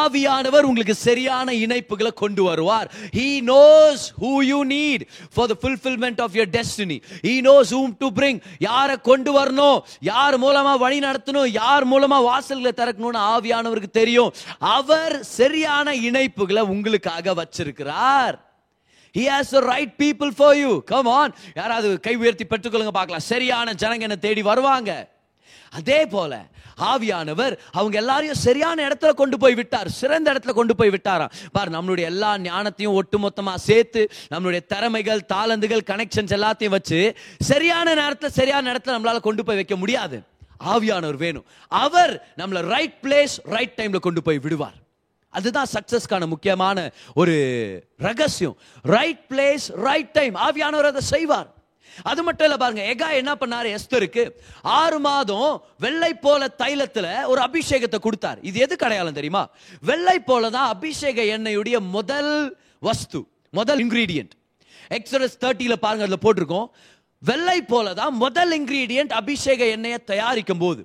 ஆவியானவர் உங்களுக்கு சரியான இணைப்புகளை கொண்டு வருவார். He knows who you need for the fulfillment of your destiny. He knows whom to bring. யாரை கொண்டு வரணும், யார் மூலமா வழி நடத்தணும், யார் மூலமா வாசல்களை திறக்கணும்னு ஆவியானவருக்கு தெரியும். அவர் சரியான இணைப்புகளை உங்களுக்காக வச்சிருக்கிறார். He has the right people for you. Come on, யாராவது கை உயர்த்தி பெற்றுக்கொள்ளுங்க பார்க்கலாம். சரியான ஜனங்க என்ன தேடி வருவாங்க. அதே போல ஆவியானவர் அவங்க எல்லாரையும் சரியான இடத்துல கொண்டு போய் விட்டார், சிறந்த இடத்துல கொண்டு போய் விட்டாராம். பார், நம்மளுடைய எல்லா ஞானத்தையும் ஒட்டுமொத்தமா சேர்த்து, நம்மளுடைய திறமைகள், தாளந்துகள், கனெக்ஷன்ஸ் எல்லாத்தையும் வச்சு சரியான நேரத்தில் சரியான இடத்துல நம்மளால கொண்டு போய் வைக்க முடியாது. ஆவியானவர் வேணும். அவர் நம்மளை ரைட் பிளேஸ், ரைட் டைம்ல கொண்டு போய் விடுவார். அதுதான் சக்சஸ்க்கான முக்கியமான ஒரு ரகசியம். Right place, right time. ஆவியானவர் அதை செய்வார். அது மட்டும் இல்ல பாருங்க, எகாய் என்ன பண்ணாரு? எஸ்தருக்கு ஆறு மாதம் வெள்ளை போல தைலத்துல ஒரு அபிஷேகத்தை கொடுத்தார். இது எதுக்கு அடையாளம் தெரியுமா? வெள்ளை போலதான் அபிஷேக எண்ணெயுடைய முதல் வஸ்து, முதல் இன்கிரீடியன்ட். எக்ஸோடஸ் முப்பதுல பாருங்க, அதுல போட்டிருக்கோம், வெள்ளை போலதான் முதல் இன்கிரீடியன்ட் அபிஷேக எண்ணெயை தயாரிக்கும் போது.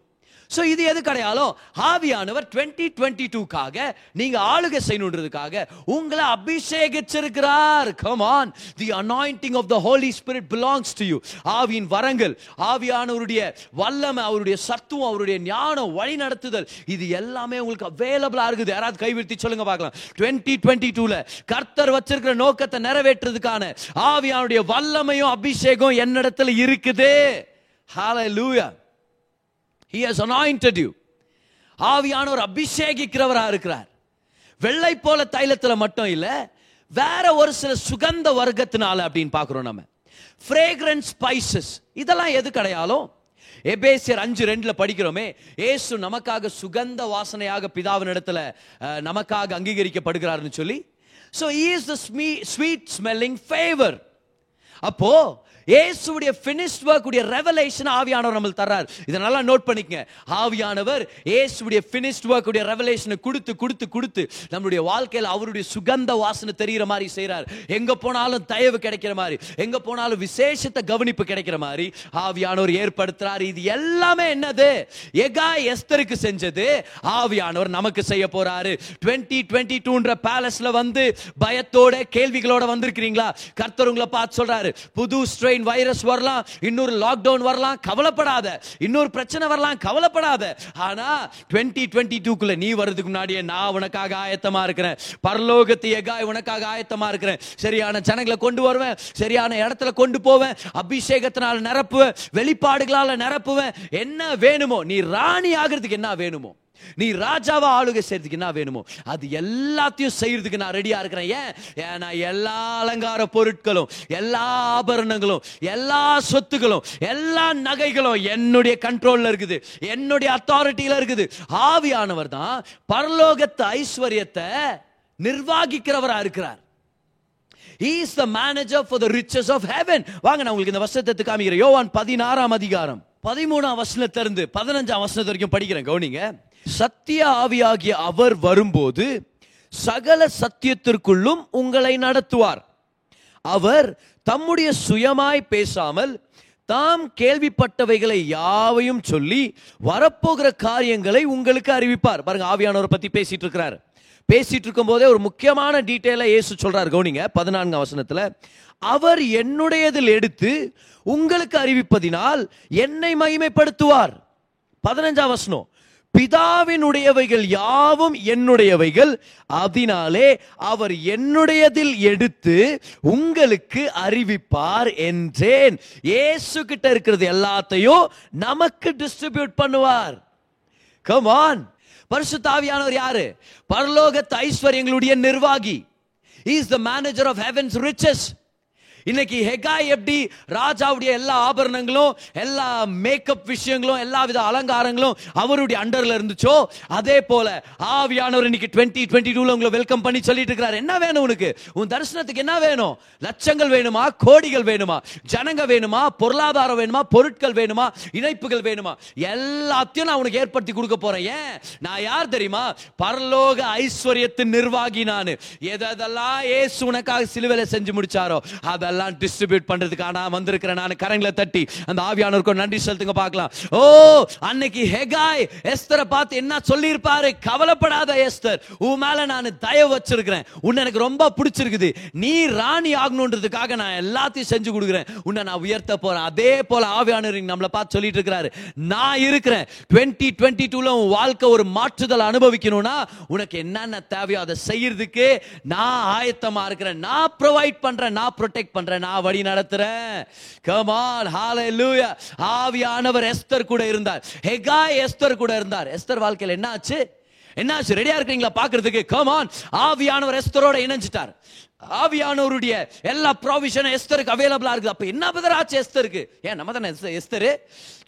சோ இது எதுக்கு அடையாளம்? ஆவியானவர் டுவெண்ட்டி டுவெண்ட்டி டூக்காக, நீங்க ஆளுகை செய்யணுன்றதுக்காக உங்களை அபிஷேகிச்சிருக்கிறார். Come on, the anointing of the Holy Spirit belongs to you. ஆவியின் வரங்கள், ஆவியானவருடைய வல்லமை, அவருடைய சத்துவம், அவருடைய ஞானம், வழி நடத்துதல், இது எல்லாமே உங்களுக்கு அவைலபிளா இருக்குது. யாராவது கைவிருத்தி சொல்லுங்க பார்க்கலாம். டுவெண்ட்டி டுவெண்ட்டி டூல கர்த்தர் வச்சிருக்கிற நோக்கத்தை நிறைவேற்றுறதுக்கான ஆவியானுடைய வல்லமையும் அபிஷேகம் என்னிடத்துல இருக்குது. Hallelujah. He has anointed you. ஆவியானவர் அபிஷேகிக்கிறவராக இருக்கிறார். வெள்ளை போல தைலத்தில் மட்டும் இல்ல, வேற ஒரு சில சுகந்த வர்க்கத்தினால அப்படின்னு பார்க்கிறோம். நம்ம ஃப்ரேக்ரன்ஸ் ஸ்பைசஸ், இதெல்லாம் எது அடையாளம்? எபேசியர் அஞ்சு ரெண்டுல படிக்கிறோமே, ஏசு நமக்காக சுகந்த வாசனையாக பிதாவின் இடத்துல நமக்காக அங்கீகரிக்கப்படுகிறார்னு சொல்லி. So he is the sweet smelling favor. அப்போ இயேசுவுடைய ஃபினிஷ்ட் வொர்க் உடைய ரெவலேஷன் ஆவியானவர் நமக்கு தர்றார். இதனால நோட் பண்ணிக்கங்க, ஆவியானவர் இயேசுவுடைய ஃபினிஷ்ட் வொர்க் உடைய ரெவலேஷனை கொடுத்து கொடுத்து கொடுத்து நம்மளுடைய வாழ்க்கையில் அவருடைய சுகந்த வாசனை தெரிகிற மாதிரி செய்றார். எங்க போனாலும் தயவு கிடைக்கிற மாதிரி, எங்க போனாலும் விசேஷத்தை கவனிப்பு கிடைக்கிற மாதிரி ஆவியானவர் ஏற்படுத்துறார். இது எல்லாமே என்னது? ஹெகாய் எஸ்தருக்கு செஞ்சது ஆவியானவர் நமக்கு செய்ய போறாரு. இருபது இருபத்தி இரண்டு ன்ற பேலஸ்ல வந்து பயத்தோட கேள்விகளோட வந்திருக்கீங்களா? கர்த்தர் உங்களை பார்த்து சொல்றாரு, புது ஸ்ட்ரெயின் வைரஸ் வரலாம், இன்னொரு லாக்டவுன் வரலாம், கவலைப்படாத. இன்னொரு பிரச்சனை வரலாம், கவலைப்படாத. ஆனா இருபது இருபத்தி இரண்டு குள்ள நீ வரதுக்கு முன்னாடியே நான் உனக்காக ஆயத்தமா இருக்கிறேன். பரலோகத்து ஹெகாய் உனக்காக ஆயத்தமா இருக்கிறேன். சரியான ஜனங்களை கொண்டு வருவேன், சரியான இடத்துல கொண்டு போவேன், அபிஷேகத்தினால் நிரப்புவேன், வெளிப்பாடுகளால நிரப்புவேன். என்ன வேணுமோ, நீ ராணி ஆகிறதுக்கு என்ன வேணுமோ, நீ ராஜாவா ஆளுகை செய்யறதுக்கு என்ன வேணுமோ அது எல்லாத்தையும் செய்யறதுக்கு நான் ரெடியா இருக்கிறேன். ஏன்? ஏன்னா எல்லா அலங்கார பொருட்களும், எல்லா ஆபரணங்களும், எல்லா சொத்துக்களும், எல்லா நகைகளும் என்னுடைய கண்ட்ரோல்ல இருக்குது, என்னுடைய அத்தாரிட்டியில இருக்குது. ஆவியானவர் தான் பரலோகத்து ஐஸ்வர்யத்தை நிர்வாகிக்கிறவரா இருக்கிறார். He is the manager for the riches of heaven. வாங்க நான் உங்களுக்கு இந்த வசனத்தை காமிக்கிறேன். யோவான் பதினாறாம் அதிகாரம் பதிமூணாம் வசனத்திலிருந்து பதினஞ்சாம் வசனம் வரைக்கும் படிக்கிறேன், கவனிங்க. சத்திய ஆவியாகிய அவர் வரும்போது சகல சத்தியத்திற்குள்ளும் உங்களை நடத்துவார். அவர் தம்முடைய சுயமாய் பேசாமல் தாம் கேள்விப்பட்டவைகளை யாவையும் சொல்லி வரப்போகிற காரியங்களை உங்களுக்கு அறிவிப்பார். பாருங்க, ஆவியானவரை பத்தி பேசிட்டு இருக்கிறார். பேசிட்டு இருக்கும் போதே ஒரு முக்கியமான டீட்டெயில இயேசு சொல்றாரு, கவனிங்க. பதினான்காம் வசனத்துல, அவர் என்னுடையதில் எடுத்து உங்களுக்கு அறிவிப்பதினால் என்னை மகிமைப்படுத்துவார். பதினஞ்சாம் வசனம், பிதாவினுடையவைகள் யாவும் என்னுடையவைகள், அதனாலே அவர் என்னுடையதில் எடுத்து உங்களுக்கு அறிவிப்பார் என்றேன். இயேசு கிட்ட இருக்கிறது எல்லாத்தையும் நமக்கு டிஸ்ட்ரிபியூட் பண்ணுவார். கம் ஆன், பரிசுத்த ஆவியானவர் யாரு? பரலோகத்து ஐஸ்வர்யங்களுடைய நிர்வாகி. He is the manager of heaven's riches. இன்னைக்கு ஹெகாய் எப்படி ராஜாவுடைய எல்லா ஆபரணங்களும், எல்லா மேக்கப் விஷயங்களும், எல்லா வித அலங்காரங்களும் அவருடைய அண்டர்ல இருந்துச்சோ, அதே போல ஆவியானவர் இன்னைக்கு டுவெண்ட்டி டுவெண்ட்டி டூல உங்களை வெல்கம் பண்ணி சொல்லிட்டு இருக்கிறார். என்ன வேணும் உனக்கு? உன் தரிசனத்துக்கு என்ன வேணும்? லட்சங்கள் வேணுமா? கோடிகள் வேணுமா? ஜனங்க வேணுமா? பொருளாதாரம் வேணுமா? பொருட்கள் வேணுமா? இணைப்புகள் வேணுமா? எல்லாத்தையும் நான் உனக்கு ஏற்படுத்தி கொடுக்க போறேன். ஏன்? நான் யார் தெரியுமா? பரலோக ஐஸ்வர்யத்தின் நிர்வாகி நான். எதெல்லாம் இயேசு உனக்காக சிலுவையில செஞ்சு முடிச்சாரோ அதெல்லாம் டிஸ்ட்ரிபியூட் பண்றதுக்கு நான் வந்திருக்கிறேன். நான் கரங்களை தட்டி அந்த ஆவியானவருக்கு நன்றி செலுத்துங்க பார்க்கலாம். ஓ, அன்னைக்கு ஹெகாய் எஸ்தரை பார்த்து என்ன சொல்லியிருப்பாரு? கவலைப்படாத எஸ்தர், உன் மேல நான் தயவு வச்சிருக்கிறேன், உன்னை எனக்கு ரொம்ப பிடிச்சிருக்குது, நீ ராணி ஆகணும்ன்றதுக்காக நான் எல்லாத்தையும் செஞ்சு கொடுக்குறேன், உன்னை நான் உயர்த்த போறேன். அதே போல ஆவியானவர் நம்மளை பார்த்து சொல்லிட்டு இருக்கிறாரு, நான் இருக்கிறேன். டுவெண்ட்டி டுவெண்ட்டி டூல உன் வாழ்க்கை ஒரு மாற்றுதல் அனுபவிக்கணும்னா உனக்கு என்னென்ன தேவையோ அதை செய்யறதுக்கு நான் ஆயத்தமா இருக்கிறேன். நான் ப்ரொவைட் பண்றேன், நான் ப்ரொடெக்ட் பண்றேன், நான் வழி நடத்துறேன். Come on, hallelujah. ஆவியானவர் எஸ்தர் கூட இருந்தார், ஹெகாய் எஸ்தர் கூட இருந்தார். எஸ்தர் வாழ்க்கையில் என்ன ஆச்சு? என்ன ஆச்சு? ரெடியா இருக்கீங்களா பாக்குறதுக்கு? Come on, ஆவியானவர் எஸ்தரோட இணைஞ்சிட்டார். ஆவியானவருடைய எல்லா ப்ரொவிஷன் எஸ்தருக்கு அவைலபிளா இருக்கு. அப்ப என்ன பதர் ஆச்சு எஸ்தருக்கு? ஏன் நம்ம தானே எஸ்தர்,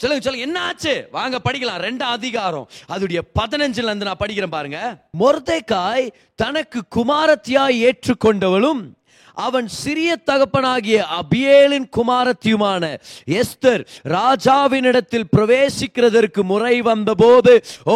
சொல்லுங்க சொல்லுங்க என்ன ஆச்சு? வாங்க படிக்கலாம். ரெண்டாம் அதிகாரம் அதுடைய பதினஞ்சுல இருந்து நான் படிக்கிறேன் பாருங்க. மொர்தெகாய் தனக்கு குமாரத்தியாய் ஏற்றுக்கொண்டவளும் அவன் சிறிய தகப்பனாகிய அபியேலின் குமாரத்தியுமான எஸ்தர் ராஜாவினிடத்தில் பிரவேசிக்கிறதற்கு முறை வந்த போது, ஓ,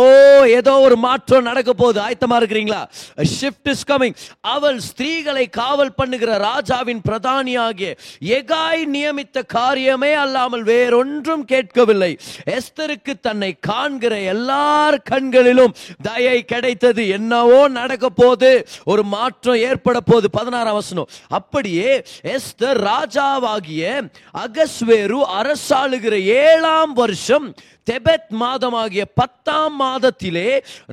ஏதோ ஒரு மாற்றம் நடக்க போகுது. ஆயத்தமா இருக்கிறீங்களா? A shift is coming. அவள் ஸ்திரீகளை காவல் பண்ணுகிற ராஜாவின் பிரதானியாகிய ஹெகாய் நியமித்த காரியமே அல்லாமல் வேறொன்றும் கேட்கவில்லை. எஸ்தருக்கு தன்னை காண்கிற எல்லார் கண்களிலும் தயை கிடைத்தது. என்னவோ நடக்க போது, ஒரு மாற்றம் ஏற்பட போது. பதினாறாம் வசனம், அப்படியே எஸ்தர் ராஜாவாகிய அகஸ்வேரு அரசாளுகிற ஏழாம் வருஷம் தெபெத் மாதமாகிய பத்தாம் மாதத்திலே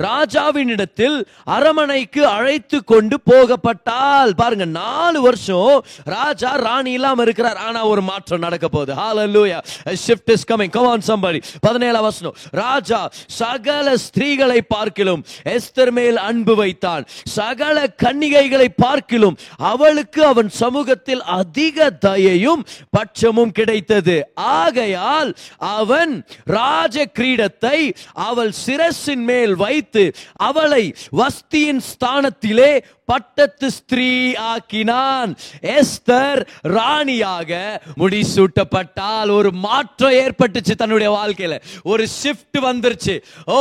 ராஜாவினிடத்தில் அரமனைக்கு அழைத்து கொண்டு போகப்பட்டால். பாருங்க, நாலு வருஷம் ராஜா ராணி இல்லாம இருக்கிறார், ஆனா ஒரு மாற்றம் நடக்க போகுது. ஹalleluya, a shift is coming. Come on somebody. பதினேழாம் வசனம், ராஜா சகல ஸ்திரீகளை பார்க்கிலும் எஸ்தர் மேல் அன்பு வைத்தான், சகல கன்னிகைகளை பார்க்கிலும் அவளுக்கு அவன் சமூகத்தில் அதிக தயையும் பட்சமும் கிடைத்தது. ஆகையால் அவன் ராஜ கிரீடத்தை அவள் சிரசின் மேல் வைத்து அவளை வஸ்தியின் ஸ்தானத்திலே பட்டத்து ஸ்திரீ ஆக்கினான். எஸ்தர் ராணியாக முடிசூட்டப்பட்டால் ஒரு மாற்றம் ஏற்பட்டுச்சு தன்னுடைய வாழ்க்கையில, ஒரு ஷிஃப்ட் வந்துருச்சு. ஓ,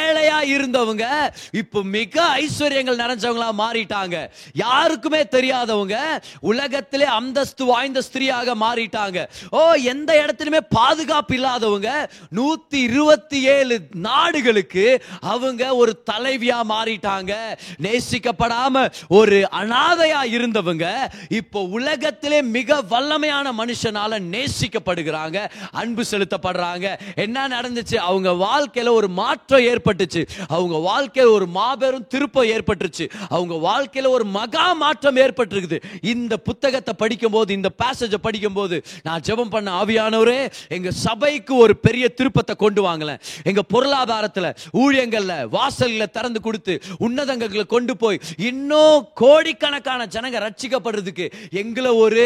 ஏழையா இருந்தவங்க இப்போ மிக ஐஸ்வர்யங்கள் நிறைஞ்சவங்களா மாறிட்டாங்க. யாருக்குமே தெரியாதவங்க உலகத்திலே அந்தஸ்து வாய்ந்த ஸ்திரீயாக மாறிட்டாங்க. ஓ, எந்த இடத்துலயுமே பாதுகாப்பு இல்லாதவங்க நூத்தி இருபத்தி ஏழு நாடுகளுக்கு அவங்க ஒரு தலைவியா மாறிட்டாங்க. நேசிக்கப்படாம ஒரு அநாதையா இருந்தவங்க இப்போ உலகத்திலே மிக வல்லமையான மனுஷனால நேசிக்கப்படுகிறாங்க, அன்பு செலுத்தப்படுறாங்க. என்ன நடந்துச்சு? அவங்க வாழ்க்கையில ஒரு மாற்றம் ஏற்பட்டுச்சு. அவங்க வாழ்க்கையில ஒரு மாபெரும் திருப்பம் ஏற்பட்டுச்சு. அவங்க வாழ்க்கையில ஒரு மகா மாற்றம் ஏற்பட்டிருக்குது. இந்த புத்தகத்தை படிக்கும் போது, இந்த பேசேஜை படிக்கும் போது நான் ஜெபம் பண்ண, ஆவியானவரே எங்க சபைக்கு ஒரு பெரிய திருப்பத்தை கொண்டு வாங்கல, எங்க பொருளாதாரத்துல ஊழியங்கள்ல வாசல்ல திறந்து கொடுத்து உன்னதங்களை கொண்டு போய் இன்னும் கோடிக்கணக்கான ஜனங்க ரட்சிக்கப்படுறதுக்கு எங்களை ஒரு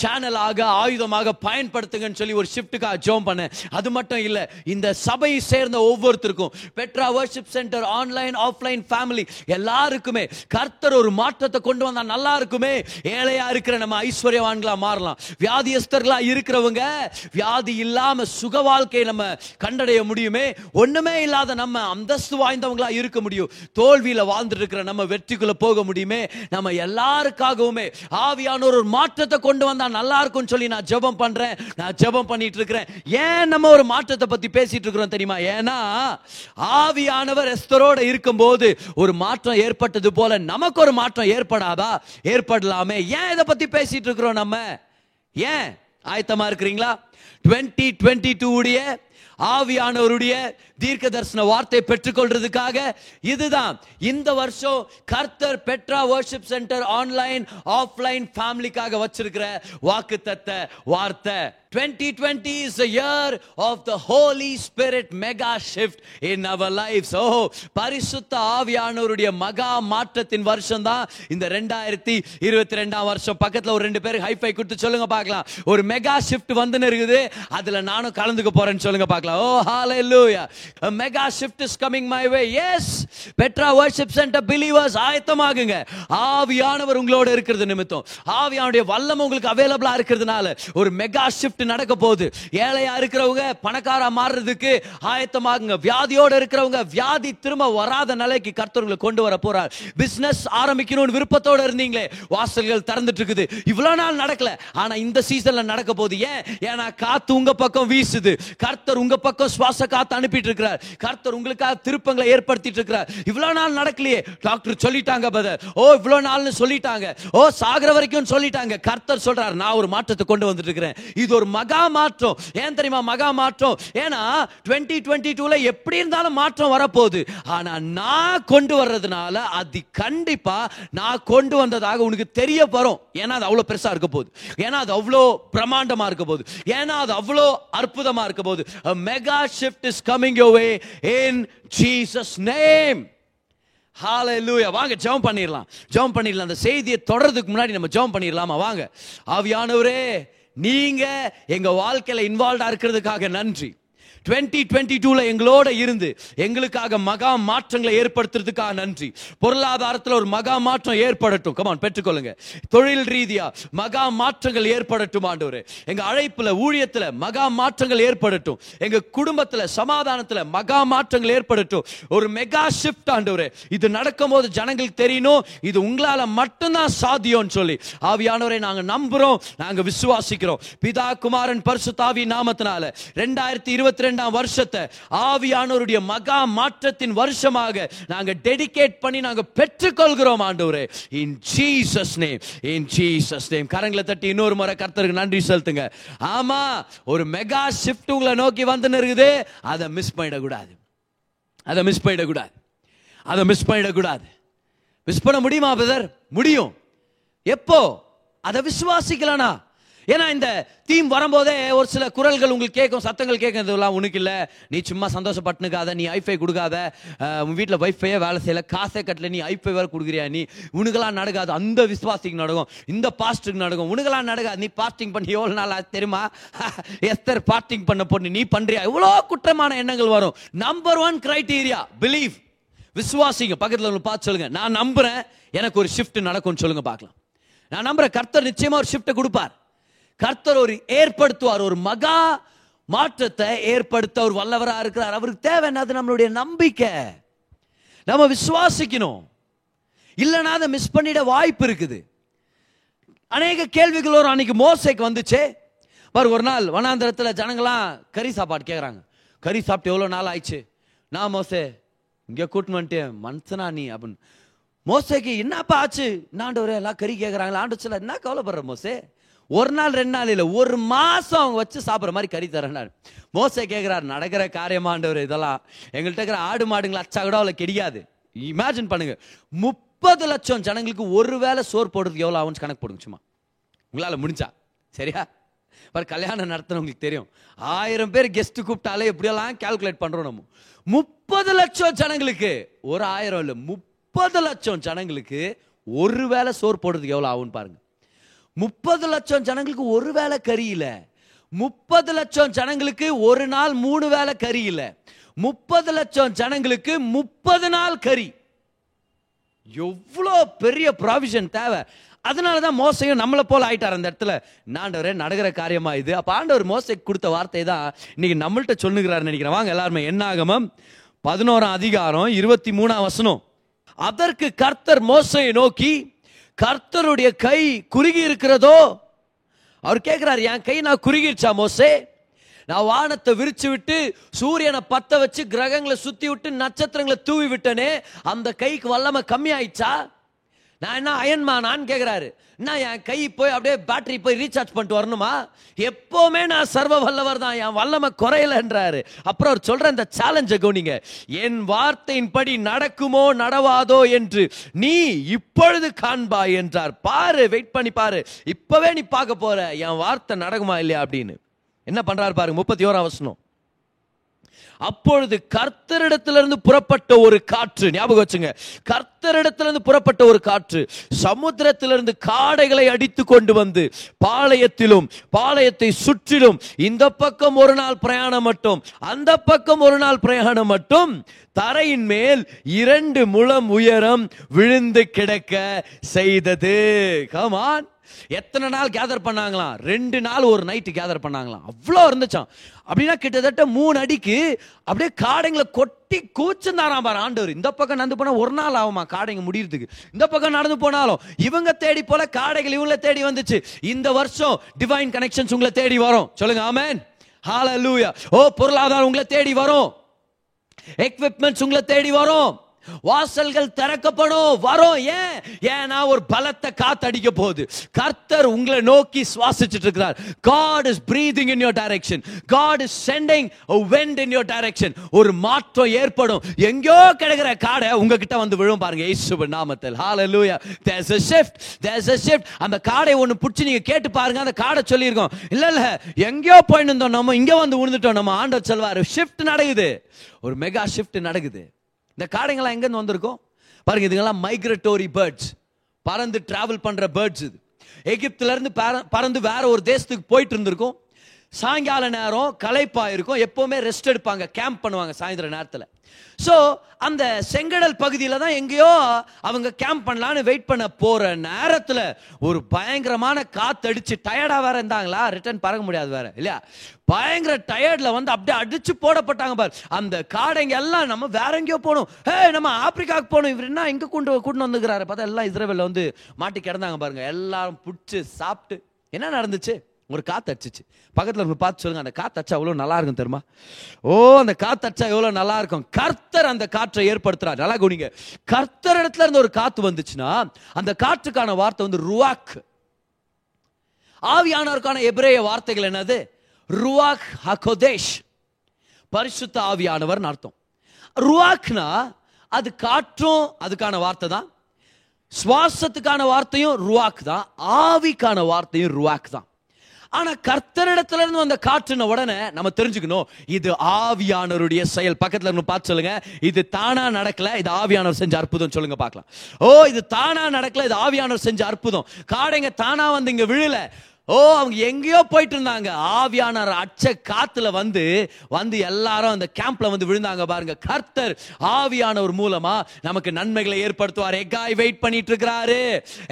சேனலாக ஆயுதமாக பயன்படுத்துங்கன்னு சொல்லி ஒரு ஷிஃப்ட்டுக்காக ஜெபம் பண்ணேன். அது மட்டும் இல்லை, இந்த சபையை சேர்ந்த ஒவ்வொருத்தருக்கும், Petra worship centre online offline family எல்லாருக்குமே கர்த்தர் ஒரு மாற்றத்தை கொண்டு வந்தா நல்லா இருக்குமே. ஏழையா இருக்கிற நம்ம ஐஸ்வர்யவான்களா மாறலாம், வியாதியஸ்தர்களா இருக்கிறவங்க வியாதி இல்லாம சுக வாழ்க்கையை நம்ம கண்டடைய முடியுமே, ஒண்ணுமே இல்லாத நம்ம அந்தஸ்து வாய்ந்தவங்களா இருக்க முடியும், தோல்வியில வாழ்ந்துட்டு இருக்கிற நம்ம வெற்றிக்குள்ள போக முடியுமே. நம்ம எல்லாருக்காகவுமே ஆவியானோர் ஒரு மாற்றத்தை கொண்டு வந்தா நல்லா இருக்கும்னு சொல்லி நான் ஜெபம் பண்றேன், நான் ஜெபம் பண்ணிட்டு இருக்கிறேன். ஏன் நம்ம ஒரு மாற்றத்தை பத்தி பேசிட்டு இருக்கிறோம் தெரியுமா? ஏன்னா ஆவியானவர் எஸ்தரோட இருக்கும்போது ஒரு மாற்றம் ஏற்பட்டது போல நமக்கு ஒரு மாற்றம் ஏற்படாதா? ஏற்படலாமே. ஏன் இதை பத்தி பேசிட்டு இருக்கிறோம் நம்ம? ஏன் ஆயத்தமா இருக்கிறீங்களா? டுவெண்ட்டி டுவெண்ட்டி டூ உடைய ஆவியானவருடைய தீர்க்க தரிசன வார்த்தை பெற்றுக்கொள்றதுக்காக இதுதான் இந்த வருஷம் கர்த்தர் Petra worship centre online offline ஃபேமிலிக்காக வச்சிருக்கிற வாக்குத்தத்த வார்த்தை. twenty twenty is the year of the Holy Spirit mega shift in our lives. Oh, பரிசுத்த ஆவியானவருடைய மகா மாற்றத்தின் வருஷம் தான் இந்த இரண்டாயிரத்தி இருபத்தி இரண்டாம் வருஷம். பக்கத்துல ஒரு ரெண்டு பேர் ஹைஃபை கொடுத்து சொல்லுங்க பார்க்கலாம், ஒரு மெகா ஷிஃப்ட் வந்துன்னு இருக்குது, அதுல நானும் கலந்துக்க போறேன்னு சொல்லுங்க பார்க்கலாம். Oh hallelujah, a mega shift is coming my way. Yes, Petra Worship Center believers ஆயத்தமாகுங்க. ஆவியானவர் உங்களோட இருக்கிறது நிமித்தம், ஆவியானுடைய வல்லமை உங்களுக்கு அவேலபிளா இருக்கிறதுனால ஒரு மெகா ஷிஃப்ட் நடக்க போகுது. ஏழையா இருக்கிறவங்க பணக்கார மாறுறதுக்கு ஆயத்தமாகுங்க. வியாதியோட இருக்கிறவங்க வியாதி திரும்ப வராத நிலைக்கு கர்த்தர் கொண்டு வர போறார். பிசினஸ் ஆரம்பிக்கணும்னு விருப்பத்தோட இருந்தீங்களே, வாசல்கள் திறந்துட்டு இருக்குது. இவ்வளவு நாள் நடக்கல, ஆனா இந்த சீசன்ல நடக்க போகுது. ஏன்? ஏன்னா காத்து உங்க பக்கம் வீசுது. கர்த்தர் உங்க பக்கம் சுவாச காத்து அனுப்பிட்டு இருக்கிறார். கர்த்தர் உங்களுக்காக திருப்பங்களை ஏற்படுத்திட்டு இருக்கிறார். இவ்வளவு நாள் நடக்கலையே, டாக்டர் சொல்லிட்டாங்க, பதர் ஓ இவ்வளவு நாள்னு சொல்லிட்டாங்க, ஓ சாகர வரைக்கும் சொல்லிட்டாங்க. கர்த்தர் சொல்றார், நான் ஒரு மாற்றத்தை கொண்டு வந்துட்டு இருக்கிறேன். இது ஒரு மகா மாற்றம். ஏன் தெரியுமா மகா மாற்றம்? ஏன்னா இருபது இருபத்தி இரண்டுல எப்படி இருந்தாலும் மாற்றம் வரப்போகுது, ஆனா நான் கொண்டு வர்றதுனால அது கண்டிப்பா நான் கொண்டு வந்ததாக உனக்கு தெரிய வரும். ஏன்னா அது அவ்வளோ பெருசா இருக்க போகுது, ஏன்னா அது அவ்வளோ பிரமாண்டமா இருக்க போகுது, ஏன்னா அது அவ்வளோ அற்புதமா இருக்க போகுது. A mega shift is coming your way in Jesus name. ஹalleluya. வாங்க ஜெபம் பண்ணிரலாம், ஜெபம் பண்ணிரலாம். அந்த செய்தியை தொடர்றதுக்கு முன்னாடி நம்ம ஜெபம் பண்ணிரலாமா? வாங்க. ஆவியானவரே, நீங்க எங்க வாழ்க்கையில இன்வால்வா இருக்கிறதுக்காக நன்றி. டுவெண்ட்டி டுவெண்ட்டி டூல எங்களோட இருந்து எங்களுக்காக மகா மாற்றங்களை ஏற்படுத்துறதுக்காக நன்றி. பொருளாதாரத்தில் ஒரு மகா மாற்றம் ஏற்படட்டும், கமான் பெற்றுக்கொள்ளுங்க. தொழில் ரீதியா மகா மாற்றங்கள் ஏற்படட்டும் ஆண்டவரே. எங்க அழைப்புல ஊழியத்துல மகா மாற்றங்கள் ஏற்படட்டும். எங்க குடும்பத்துல சமாதானத்துல மகா மாற்றங்கள் ஏற்படட்டும். ஒரு மெகா ஷிஃப்ட் ஆண்டவரே, இது நடக்கும் போது ஜனங்களுக்கு தெரியணும் இது உங்களால மட்டும்தான் சாத்தியம்னு சொல்லி ஆவியானவரை நாங்க நம்புறோம், நாங்க விசுவாசிக்கிறோம். பிதா குமாரன் பரிசுத்த ஆவி நாமத்தினால ரெண்டாயிரத்தி இருபத்தி ரெண்டு வருஷத்தை ஆவியானவருடைய மகா மாற்றத்தின் வருஷமாக நாங்க டெடிகேட் பண்ணி நாங்க பெற்றுக்கொள்கிறோம் ஆண்டவரே. In Jesus name, in Jesus name. கரங்களை தட்டி இன்னொரு முறை கர்த்தருக்கு நன்றி செலுத்துங்க. ஆமா, ஒரு மெகா ஷிஃப்ட் உங்களை நோக்கி வந்துன்னு இருக்குது. அதை மிஸ் பண்ணிடக்கூடாது, அதை மிஸ் பண்ணிடக்கூடாது, அதை மிஸ் பண்ணிடக்கூடாது. மிஸ் பண்ண முடியுமா பிரதர்? முடியும். எப்போ? அதை விசுவாசிக்கலானா? ஏன்னா இந்த தீம் வரும்போதே ஒரு சில குரல்கள் உங்களுக்கு கேட்கும், சத்தங்கள் கேட்கறதுலாம் உனக்கு இல்லை, நீ சும்மா சந்தோஷப்பட்டுக்காத, நீ ஐஃபை கொடுக்காத, உன் வீட்டில் வைஃபையே வேலை செய்யலை, காசே கட்டல, நீ ஐஃபை வேறு கொடுக்குறியா, நீ உனக்கெல்லாம் நடக்காது, அந்த விசுவாசிக்கு நடக்கும், இந்த பாஸ்ட்டுக்கு நடக்கும், உனக்கெல்லாம் நடக்காது, நீ பாஸ்டிங் பண்ணி எவ்வளோ நாள் ஆச்சு தெரியுமா, எஸ்தர் பாஸ்டிங் பண்ண பொண்ணு நீ பண்ணுறியா, இவ்வளோ குற்றமான எண்ணங்கள் வரும். நம்பர் ஒன் கிரைட்டீரியா பிலீவ், விசுவாசிங்க. பக்கத்தில் பார்த்து சொல்லுங்க, நான் நம்புறேன் எனக்கு ஒரு ஷிஃப்ட் நடக்கும்னு சொல்லுங்க பார்க்கலாம். நான் நம்புறேன் கர்த்தர் நிச்சயமா ஒரு ஷிஃப்ட் கொடுப்பார். கர்த்தர் ஒரு ஏற்படுத்துவார், ஒரு மகா மாற்றத்தை ஏற்படுத்த ஒரு வல்லவராக இருக்கிறார். அவருக்கு தேவை என்னது? நம்மளுடைய நம்பிக்கை. நம்ம விசுவாசிக்கணும், இல்லைன்னா அதை மிஸ் பண்ணிட வாய்ப்பு இருக்குது. அநேக கேள்விகள் ஒரு அன்னைக்கு மோசேக்கு வந்துச்சு பாரு. ஒரு நாள் வனாந்திரத்தில் ஜனங்களாம் கறி சாப்பாடு கேட்குறாங்க. கறி சாப்பிட்டு எவ்வளோ நாள் ஆயிடுச்சு, நான் மோசே இங்கே கூட்டின்னு வந்துட்டேன் மனுஷனா நீ அப்படின்னு. மோசேக்கு என்னப்பா ஆச்சு? நாண்டவரே எல்லாம் கறி கேட்குறாங்களா? ஆண்டு சொல்ல என்ன கவலைப்படுற மோசே, ஒரு நாள் ரெண்டு நாள் இல்லை ஒரு மாதம் அவங்க வச்சு சாப்பிட்ற மாதிரி கறி தரேன்னாரு. மோசே கேட்குறாரு, நடக்கிற காரியமாண்டவர் இதெல்லாம், எங்கள்கிட்ட இருக்கிற ஆடு மாடுங்களை அச்சா கூட அவளை கிடையாது. இமேஜின் பண்ணுங்க, முப்பது லட்சம் ஜனங்களுக்கு ஒருவேளை சோறு போடுறதுக்கு எவ்வளோ ஆகும்னு கணக்கு போடுங்க சும்மா, உங்களால் முடிஞ்சா. சரியா பார், கல்யாணம் நடத்தினவங்களுக்கு தெரியும், ஆயிரம் பேர் கெஸ்ட் கூப்பிட்டாலே எப்படியெல்லாம் கால்குலேட் பண்ணுறோம் நம்ம. முப்பது லட்சம் ஜனங்களுக்கு, ஒரு ஆயிரம் இல்லை முப்பது லட்சம் ஜனங்களுக்கு ஒருவேளை சோறு போடுறதுக்கு எவ்வளோ ஆகும்னு பாருங்க. முப்பது லட்சம் ஜனங்களுக்கு ஒரு வேளை கறியில, முப்பது லட்சம் ஜனங்களுக்கு ஒரு நாள் மூணு வேளை கறியில, முப்பது லட்சம் ஜனங்களுக்கு முப்பது நாள் கறி. எவ்வளோ பெரிய ப்ராவிஷன் தேவை. அதனாலதான் மோசையும் நம்மளை போல ஆயிட்டார் அந்த இடத்துல. ஆண்டவரே நடக்கிற காரியமா இது? அப்ப ஆண்டவர் மோசைக்கு கொடுத்த வார்த்தை தான் இன்னைக்கு நம்மள்கிட்ட சொல்லுகிறாரு நினைக்கிறேன். வாங்க எல்லாருமே என்னாகமம் பதினோராம் அதிகாரம் இருபத்தி மூணாம் வசனம். அதற்கு கர்த்தர் மோசையை நோக்கி, கர்த்தருடைய கை குறுகி இருக்கிறதோ? அவர் கேட்கிறார், என் கை நான் குறுகிடுச்சா மோசே? நான் வானத்தை விரிச்சு விட்டு சூரியனை பத்த வச்சு கிரகங்களை சுத்தி விட்டு நட்சத்திரங்களை தூவி விட்டனே, அந்த கைக்கு வல்லமை கம்மி ஆயிடுச்சா? நான் என்ன அயன்மானான்னு கேட்கிறாரு. நான் என் கை போய் அப்படியே பேட்டரி போய் ரீசார்ஜ் பண்ணிட்டு வரணுமா? எப்போவுமே நான் சர்வ வல்லவர் தான், என் வல்லமை குறையலன்றாரு. அப்புறம் அவர் சொல்ற இந்த சேலஞ்சை கவனிங்க, என் வார்த்தையின் படி நடக்குமோ நடவாதோ என்று நீ இப்பொழுது காண்பாய் என்றார். பாரு, வெயிட் பண்ணி பாரு, இப்பவே நீ பார்க்க போற என் வார்த்தை நடக்குமா இல்லையா அப்படின்னு. என்ன பண்றாரு பாருங்க, முப்பத்தி ஓராம் வசனம். அப்பொழுது கர்த்தரிடத்திலிருந்து புறப்பட்ட ஒரு காற்று, ஞாபகம் வச்சுங்க, கர்த்தரிடத்திலிருந்து புறப்பட்ட ஒரு காற்று சமுத்திரத்திலிருந்து காடைகளை அடித்து கொண்டு வந்து பாளையத்திலும் பாளையத்தை சுற்றிலும் இந்த பக்கம் ஒரு நாள் பிரயாணம் மட்டும் அந்த பக்கம் ஒரு நாள் பிரயாணம் மட்டும் தரையின் மேல் இரண்டு முழம் உயரம் விழுந்து கிடக்க செய்தது. கமான், எத்தனை நாள் கேதர் பண்ணாங்களாம்? ரெண்டு நாள் ஒரு நைட்டு கேதர் பண்ணாங்களாம். அவ்வளோ இருந்துச்சான். அப்படின்னா கிட்டத்தட்ட மூணு அடிக்கு அப்படியே காடைங்களை கொட்டி கூச்சந்தாராம் பாரு ஆண்டவர். இந்த பக்கம் நடந்து போனால் ஒரு நாள் ஆகுமா காடைங்க முடியறதுக்கு, இந்த பக்கம் நடந்து போனாலும் இவங்க தேடி போல காடைகள் இவங்களை தேடி வந்துச்சு. இந்த வருஷம் டிவைன் கனெக்ஷன்ஸ் உங்களை தேடி வரும். சொல்லுங்க ஆமென், ஹல்லேலூயா. ஓ, பொருளாதாரம் உங்களை தேடி வரும், எக்விப்மெண்ட்ஸ் உங்களை தேடி வரும், வாசல்கள் திறக்கப்படும் வரும். ஏன்? ஏன்னா ஒரு பலத்தை காத்தடிக்க போகுது. கர்த்தர் உங்களை நோக்கி சுவாசிச்சுட்டு இருக்கிறார். God is breathing in your direction. God is sending a wind in your direction. ஒரு மாற்றம் ஏற்படும். எங்கோ கிடக்கிற காடை உங்ககிட்ட வந்து விழும் பாருங்க இயேசுவின் நாமத்தில். Hallelujah. There's a shift. There's a shift. அந்த காடை ஒன்று பிடிச்சி நீங்க கேட்டு பாருங்க. அந்த காடை சொல்லியிருக்கோம் இல்ல இல்ல எங்கேயோ போயிட்டு இருந்தோம் நம்ம, இங்க வந்து விழுந்துட்டோம் நம்ம. ஆண்டவர் சொல்வார் ஷிஃப்ட் நடக்குது, ஒரு மெகா ஷிஃப்ட் நடக்குது. இந்த காடைங்களாம் எங்கேருந்து வந்திருக்கும் பாருங்க. இதுங்கெல்லாம் மைக்ரேட்டரி பேர்ட்ஸ், பறந்து டிராவல் பண்ணுற பேர்ட்ஸ். இது எகிப்திலேருந்து பறந்து வேற ஒரு தேசத்துக்கு போயிட்டு இருந்திருக்கும். சாயங்கால நேரம் களைப்பாக இருக்கும், எப்போவுமே ரெஸ்ட் எடுப்பாங்க, கேம்ப் பண்ணுவாங்க சாயந்தர நேரத்தில். ஸோ அந்த செங்கடல் பகுதியில் தான் எங்கேயோ அவங்க கேம்ப் பண்ணலான்னு வெயிட் பண்ண போகிற நேரத்தில் ஒரு பயங்கரமான காற்று அடிச்சு டயர்டாக வேற இருந்தாங்களா, ரிட்டர்ன் பறக்க முடியாது வேற இல்லையா, பயங்கர டயர்டில் வந்து அப்படியே அடிச்சு போடப்பட்டாங்க பாரு அந்த காடைங்க எல்லாம். நம்ம வேற எங்கேயோ போகணும், ஹே நம்ம ஆப்பிரிக்காவுக்கு போகணும், இவர் என்ன இங்கே கொண்டு கூட்டின்னு வந்துக்கிறாரு பார்த்தா எல்லாம் இஸ்ரேலில் வந்து மாட்டி கிடந்தாங்க பாருங்க. எல்லாரும் பிடிச்சி சாப்பிட்டு என்ன நடந்துச்சு, ஒரு காற்று அடிச்சிச்சு. பக்கத்தில் பார்த்து சொல்லுங்க, அந்த காற்று அடிச்சா எவ்வளோ நல்லா இருக்கும் தெரியுமா? ஓ, அந்த காற்று அடிச்சா எவ்வளோ நல்லா இருக்கும். கர்த்தர் அந்த காற்றை ஏற்படுத்துறாரு. நல்லா கவனிங்க, கர்த்தர் இடத்துல இருந்து ஒரு காற்று வந்துச்சுன்னா அந்த காற்றுக்கான வார்த்தை வந்து ருவாக். ஆவியானவருக்கான எபிரேய வார்த்தைகள் என்னது? ருவாக் ஹகோதேஷ், பரிசுத்த ஆவியானவர் அர்த்தம். ருவாக்னா அது காற்றும், அதுக்கான வார்த்தை தான். சுவாசத்துக்கான வார்த்தையும் ருவாக் தான், ஆவிக்கான வார்த்தையும் ருவாக் தான். ஆனா கர்த்தரிடத்துல இருந்து வந்த காற்றுன உடனே நம்ம தெரிஞ்சுக்கணும் இது ஆவியானவருடைய செயல். பக்கத்துல இருந்து பார்த்து சொல்லுங்க, இது தானா நடக்கல, இது ஆவியானவர் செஞ்ச அற்புதம். சொல்லுங்க பார்க்கலாம். ஓ, இது தானா நடக்கல, இது ஆவியானவர் செஞ்ச அற்புதம். காடைங்க தானா வந்து இங்க விழுல, ஓ, அவங்க எங்கேயோ போயிட்டு இருந்தாங்க. ஆவியானவர் அச்ச காத்துல வந்து வந்து எல்லாரும் அந்த கேம்ப்ல வந்து விழுந்தாங்க. பாருங்க, கர்த்தர் ஆவியானவர் மூலமா நமக்கு நன்மைகளை ஏற்படுத்துவார். ஹெகாய் வெயிட் பண்ணிட்டு இருக்கிறாரு.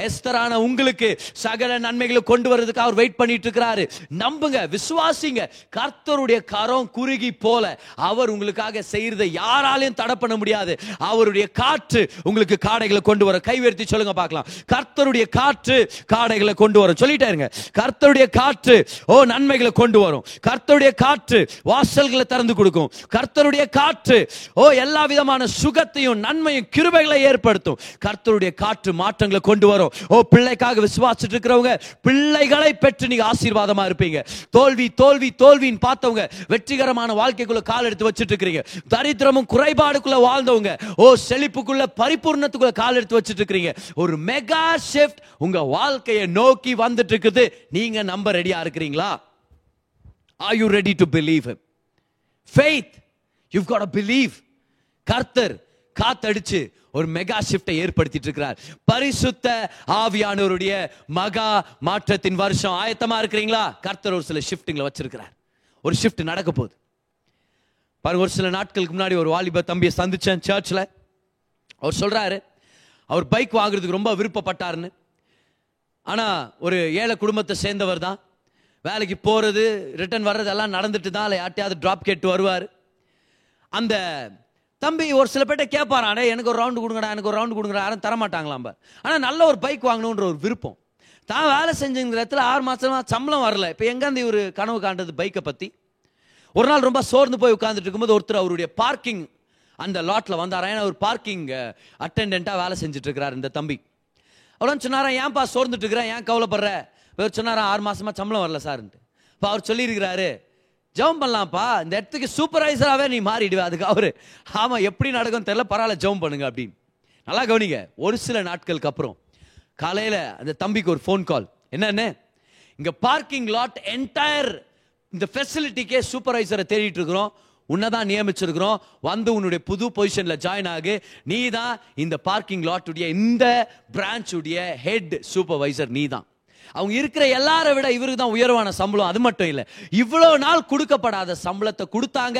எஸ்தரான உங்களுக்கு சகல நன்மைகளை கொண்டு வர்றதுக்கு அவர் வெயிட் பண்ணிட்டு இருக்கிறாரு. நம்புங்க, விசுவாசிங்க. கர்த்தருடைய கரம் குறுகி போல அவர் உங்களுக்காக செய்யறதை யாராலையும் தடை பண்ண முடியாது. அவருடைய காற்று உங்களுக்கு காடைகளை கொண்டு வர, கைவேர்த்தி சொல்லுங்க பார்க்கலாம், கர்த்தருடைய காற்று காடைகளை கொண்டு வர சொல்லிட்டாருங்க. கர்த்தருடைய காற்று ஓ நன்மைகளை கொண்டு வரும். கர்த்தருடைய காற்று வாசல்களை திறந்து கொடுக்கும். கர்த்தருடைய காற்று ஓ எல்லா விதமான சுகத்தையும் நன்மையும் கிருபைகளை ஏற்படுத்தும். கர்த்தருடைய காற்று மாற்றங்களை கொண்டு வரும். ஓ, பிள்ளைக்காக விசுவாசிட்டு இருக்கிறவங்க பிள்ளைகளை பெற்று நீங்க ஆசீர்வாதமா இருப்பீங்க. தோல்வி தோல்வி தோல்வின்னு பார்த்தவங்க வெற்றிகரமான வாழ்க்கைக்குள்ள கால் எடுத்து வச்சுட்டு இருக்கிறீங்க. தரித்திரமும் குறைபாடுக்குள்ள வாழ்ந்தவங்க ஓ செழிப்புக்குள்ள பரிபூர்ணத்துக்குள்ள கால் எடுத்து வச்சுட்டு இருக்கிறீங்க. ஒரு மெகா ஷிஃப்ட் உங்க வாழ்க்கையை நோக்கி வந்துட்டு இருக்குது. நீங்க நம்ப ரெடியா இருக்கிறீங்களா? Are you ready to believe him? Faith. You've got to believe. கர்த்தர் காத்தடிச்சு ஒரு மெகா ஷிஃப்டை ஏற்படுத்திட்டு இருக்கிறார். பரிசுத்த ஆவியானவருடைய மகா மாற்றத்தின் வருஷம் ஆயத்தமா இருக்கிறீங்களா? கர்த்தர் ஒரு சில ஷிஃப்ட்ங்களை வச்சிருக்கிறார். ஒரு ஷிஃப்ட் நடக்க போகுது பாருங்க. ஒரு சில நாட்களுக்கு முன்னாடி ஒரு வாலிப தம்பியை சந்திச்சேன் சர்ச்சில். அவர் சொல்றாரு அவர் பைக் வாங்குறதுக்கு ரொம்ப விருப்பப்பட்டாருன்னு. ஆனால் ஒரு ஏழை குடும்பத்தை சேர்ந்தவர் தான். வேலைக்கு போகிறது ரிட்டர்ன் வர்றது எல்லாம் நடந்துட்டு தான் இல்லை யார்ட்டையாவது ட்ராப் கேட்டு வருவார். அந்த தம்பி ஒரு சில பேர்ட்ட கேட்பார், அடே எனக்கு ஒரு ரவுண்டு கொடுங்கடா, எனக்கு ஒரு ரவுண்டு கொடுங்கடா. யாரும் தரமாட்டாங்களாம். ஆனால் நல்ல ஒரு பைக் வாங்கணுன்ற ஒரு விருப்பம் தான். வேலை செஞ்சுங்கிற இடத்துல ஆறு மாதமாக சம்பளம் வரல. இப்போ எங்கேருந்து இவர் கனவு காண்டது பைக்கை பற்றி? ஒரு நாள் ரொம்ப சோர்ந்து போய் உட்காந்துட்டு இருக்கும்போது ஒருத்தர் அவருடைய பார்க்கிங் அந்த லாட்டில் வந்தார். ஏன்னா ஒரு பார்க்கிங் அட்டெண்டெண்ட்டாக வேலை செஞ்சுட்டு இருக்கிறார் இந்த தம்பி. அவரும் சொன்னாரா, ஏன்பா சோர்ந்துட்டு இருக்கிறேன், ஏன் கவலைப்படுற? இவர் சொன்னாரா, ஆறு மாசமா சம்பளம் வரல சார்ன்ட்டு. இப்போ அவர் சொல்லியிருக்கிறாரு, ஜெபம் பண்ணலாம்ப்பா, இந்த இடத்துக்கு சூப்பர்வைசராகவே நீ மாறிடுவேன். அதுக்கு அவரு, ஆமாம், எப்படி நடக்கும் தெரியல, பரவாயில்ல ஜெபம் பண்ணுங்க அப்படின்னு. நல்லா கவனிங்க, ஒரு சில நாட்களுக்கு அப்புறம் காலையில் அந்த தம்பிக்கு ஒரு ஃபோன் கால். என்னன்னு, இங்கே பார்க்கிங் லாட் என்டையர் இந்த ஃபெசிலிட்டிக்கே சூப்பர்வைசரை தேடிட்டு இருக்கிறோம், உன்னை தான் நியமிச்சிருக்கிறோம், வந்து உன்னுடைய புது பொசிஷனில் ஜாயின் ஆகு, நீ தான் இந்த பார்க்கிங் லாட்டுடைய இந்த பிரான்ச்சுடைய ஹெட் சூப்பர்வைசர் நீ தான். அவங்க இருக்கிற எல்லாரை விட இவருக்கு தான் உயர்வான சம்பளம். அது மட்டும் இல்லை, இவ்வளோ நாள் கொடுக்கப்படாத சம்பளத்தை கொடுத்தாங்க,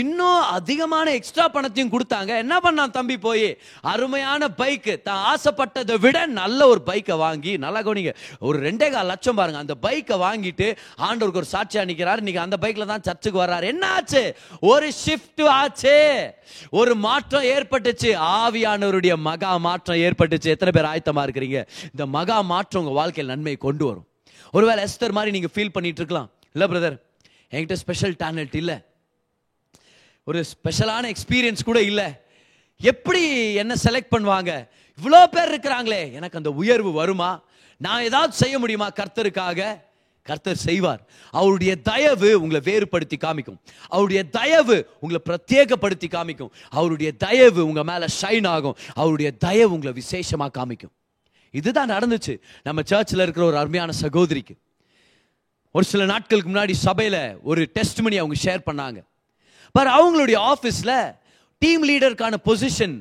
இன்னும் அதிகமான எக்ஸ்ட்ரா பணத்தையும் கொடுத்தாங்க. என்ன பண்ணான் தம்பி போய் அருமையான பைக்கு, தான் ஆசைப்பட்டதை விட நல்ல ஒரு பைக்கை வாங்கி, நல்லா கவனிங்க, ஒரு ரெண்டே கால் லட்சம் பாருங்க, அந்த பைக்கை வாங்கிட்டு ஆண்டவருக்கு ஒரு சாட்சியா நிற்கிறாரு. இன்னைக்கு அந்த பைக்கில் தான் சர்ச்சுக்கு வர்றாரு. என்ன ஆச்சு? ஒரு ஷிஃப்ட் ஆச்சு, ஒரு மாற்றம் ஏற்பட்டுச்சு. ஆவியானவருடைய மகா மாற்றம் ஏற்பட்டுச்சு. எத்தனை பேர் ஆயத்தமா இருக்கிறீங்க? இந்த மகா மாற்றம் உங்க வாழ்க்கையில் நன்மை கொண்டு வரும். ஒருவேளை எஸ்தர் மாதிரி நீங்க ஃபீல் பண்ணிட்டு இருக்கலாம். இல்ல பிரதர், என்கிட்ட ஸ்பெஷல் டேலண்ட் இல்ல, ஒரு ஸ்பெஷலான எக்ஸ்பீரியன்ஸ் கூட இல்லை, எப்படி என்ன செலக்ட் பண்ணுவாங்க, இவ்வளோ பேர் இருக்கிறாங்களே, எனக்கு அந்த உயர்வு வருமா, நான் ஏதாவது செய்ய முடியுமா? கர்த்தருக்காக கர்த்தர் செய்வார். அவருடைய தயவு உங்களை வேறுபடுத்தி காமிக்கும். அவருடைய தயவு உங்களை பிரத்யேகப்படுத்தி காமிக்கும். அவருடைய தயவு உங்க மேல ஷைன் ஆகும். அவருடைய தயவு உங்களை விசேஷமாக காமிக்கும். இதுதான் நடந்துச்சு நம்ம சர்ச்சில் இருக்கிற ஒரு அருமையான சகோதரிக்கு. ஒரு சில நாட்களுக்கு முன்னாடி சபையில் ஒரு டெஸ்டிமனி அவங்க ஷேர் பண்ணாங்க. பட் அவங்களுடைய ஆஃபீஸில் டீம் லீடருக்கான பொசிஷன்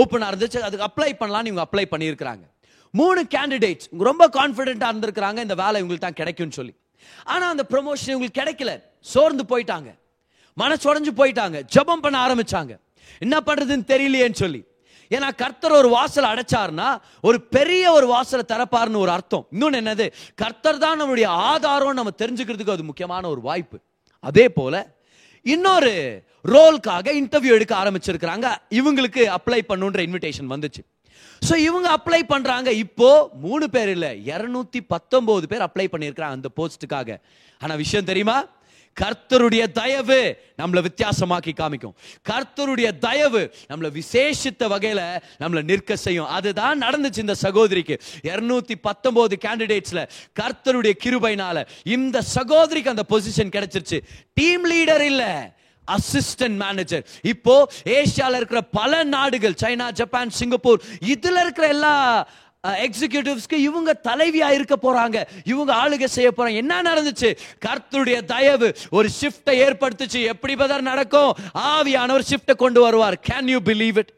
ஓப்பனாக இருந்துச்சு. அதுக்கு அப்ளை பண்ணலான்னு இவங்க அப்ளை பண்ணியிருக்கிறாங்க. மூணு கேண்டிடேட்ஸ் ரொம்ப கான்ஃபிடென்ட்டாக இருந்திருக்கிறாங்க, இந்த வேலை இவங்களுக்கு தான் கிடைக்கும்னு சொல்லி. ஆனால் அந்த ப்ரொமோஷன் இவங்களுக்கு கிடைக்கல. சோர்ந்து போயிட்டாங்க, மனசு உடஞ்சு போயிட்டாங்க, ஜெபம் பண்ண ஆரம்பித்தாங்க, என்ன பண்ணுறதுன்னு தெரியலையேன்னு சொல்லி. ஏன்னா கர்த்தர் ஒரு வாசல் அடைச்சார்னா ஒரு பெரிய ஒரு வாசலை திறப்பார்னு ஒரு அர்த்தம். இன்னொன்று என்னது, கர்த்தர் தான் நம்மளுடைய ஆதாரம், நம்ம தெரிஞ்சுக்கிறதுக்கு அது முக்கியமான ஒரு வாய்ப்பு. அதே போல இன்னொரு ரோலுக்காக இன்டர்வியூ எடுக்க ஆரம்பிச்சிருக்கிறாங்க. இவங்களுக்கு அப்ளை பண்ணுன்ற இன்விடேஷன் வந்துச்சு. ஸோ இவங்க அப்ளை பண்றாங்க. இப்போ மூணு பேர் இல்லை, இருநூத்தி பத்தொன்பது பேர் அப்ளை பண்ணியிருக்கிறாங்க அந்த போஸ்டுக்காக. ஆனால் விஷயம் தெரியுமா, கர்த்தருடைய தயவு நம்மளை வித்தியாசமாக்கி காமிக்கும். கர்த்தருடைய தயவு நம்மளை விசேஷித்த வகையில நம்மளை நிற்க செய்யும். அதுதான் நடந்துச்சு இந்த சகோதரிக்கு. இருநூத்தி பத்தொன்பது கேண்டிடேட்ஸ்ல கர்த்தருடைய கிருபையினால இந்த சகோதரிக்கு அந்த பொசிஷன் கிடைச்சிருச்சு. டீம் லீடர் இல்ல, அசிஸ்டன்ட் மேனேஜர். இப்போ ஏசியால இருக்கிற பல நாடுகள், சைனா, ஜப்பான், சிங்கப்பூர், இதுல இருக்கிற எல்லா எக்ஸிகியூட்டிவ்ஸ்க்கு இவங்க தலைவியா இருக்க போறாங்க, இவங்க ஆளுகை செய்ய போறாங்க. என்ன நடந்துச்சு? கர்த்தருடைய தயவு ஒரு ஷிஃப்டை ஏற்படுத்துச்சு. எப்படி பதர் நடக்கும்? ஆவியானவர் ஷிஃப்டை கொண்டு வருவார். Can you believe it?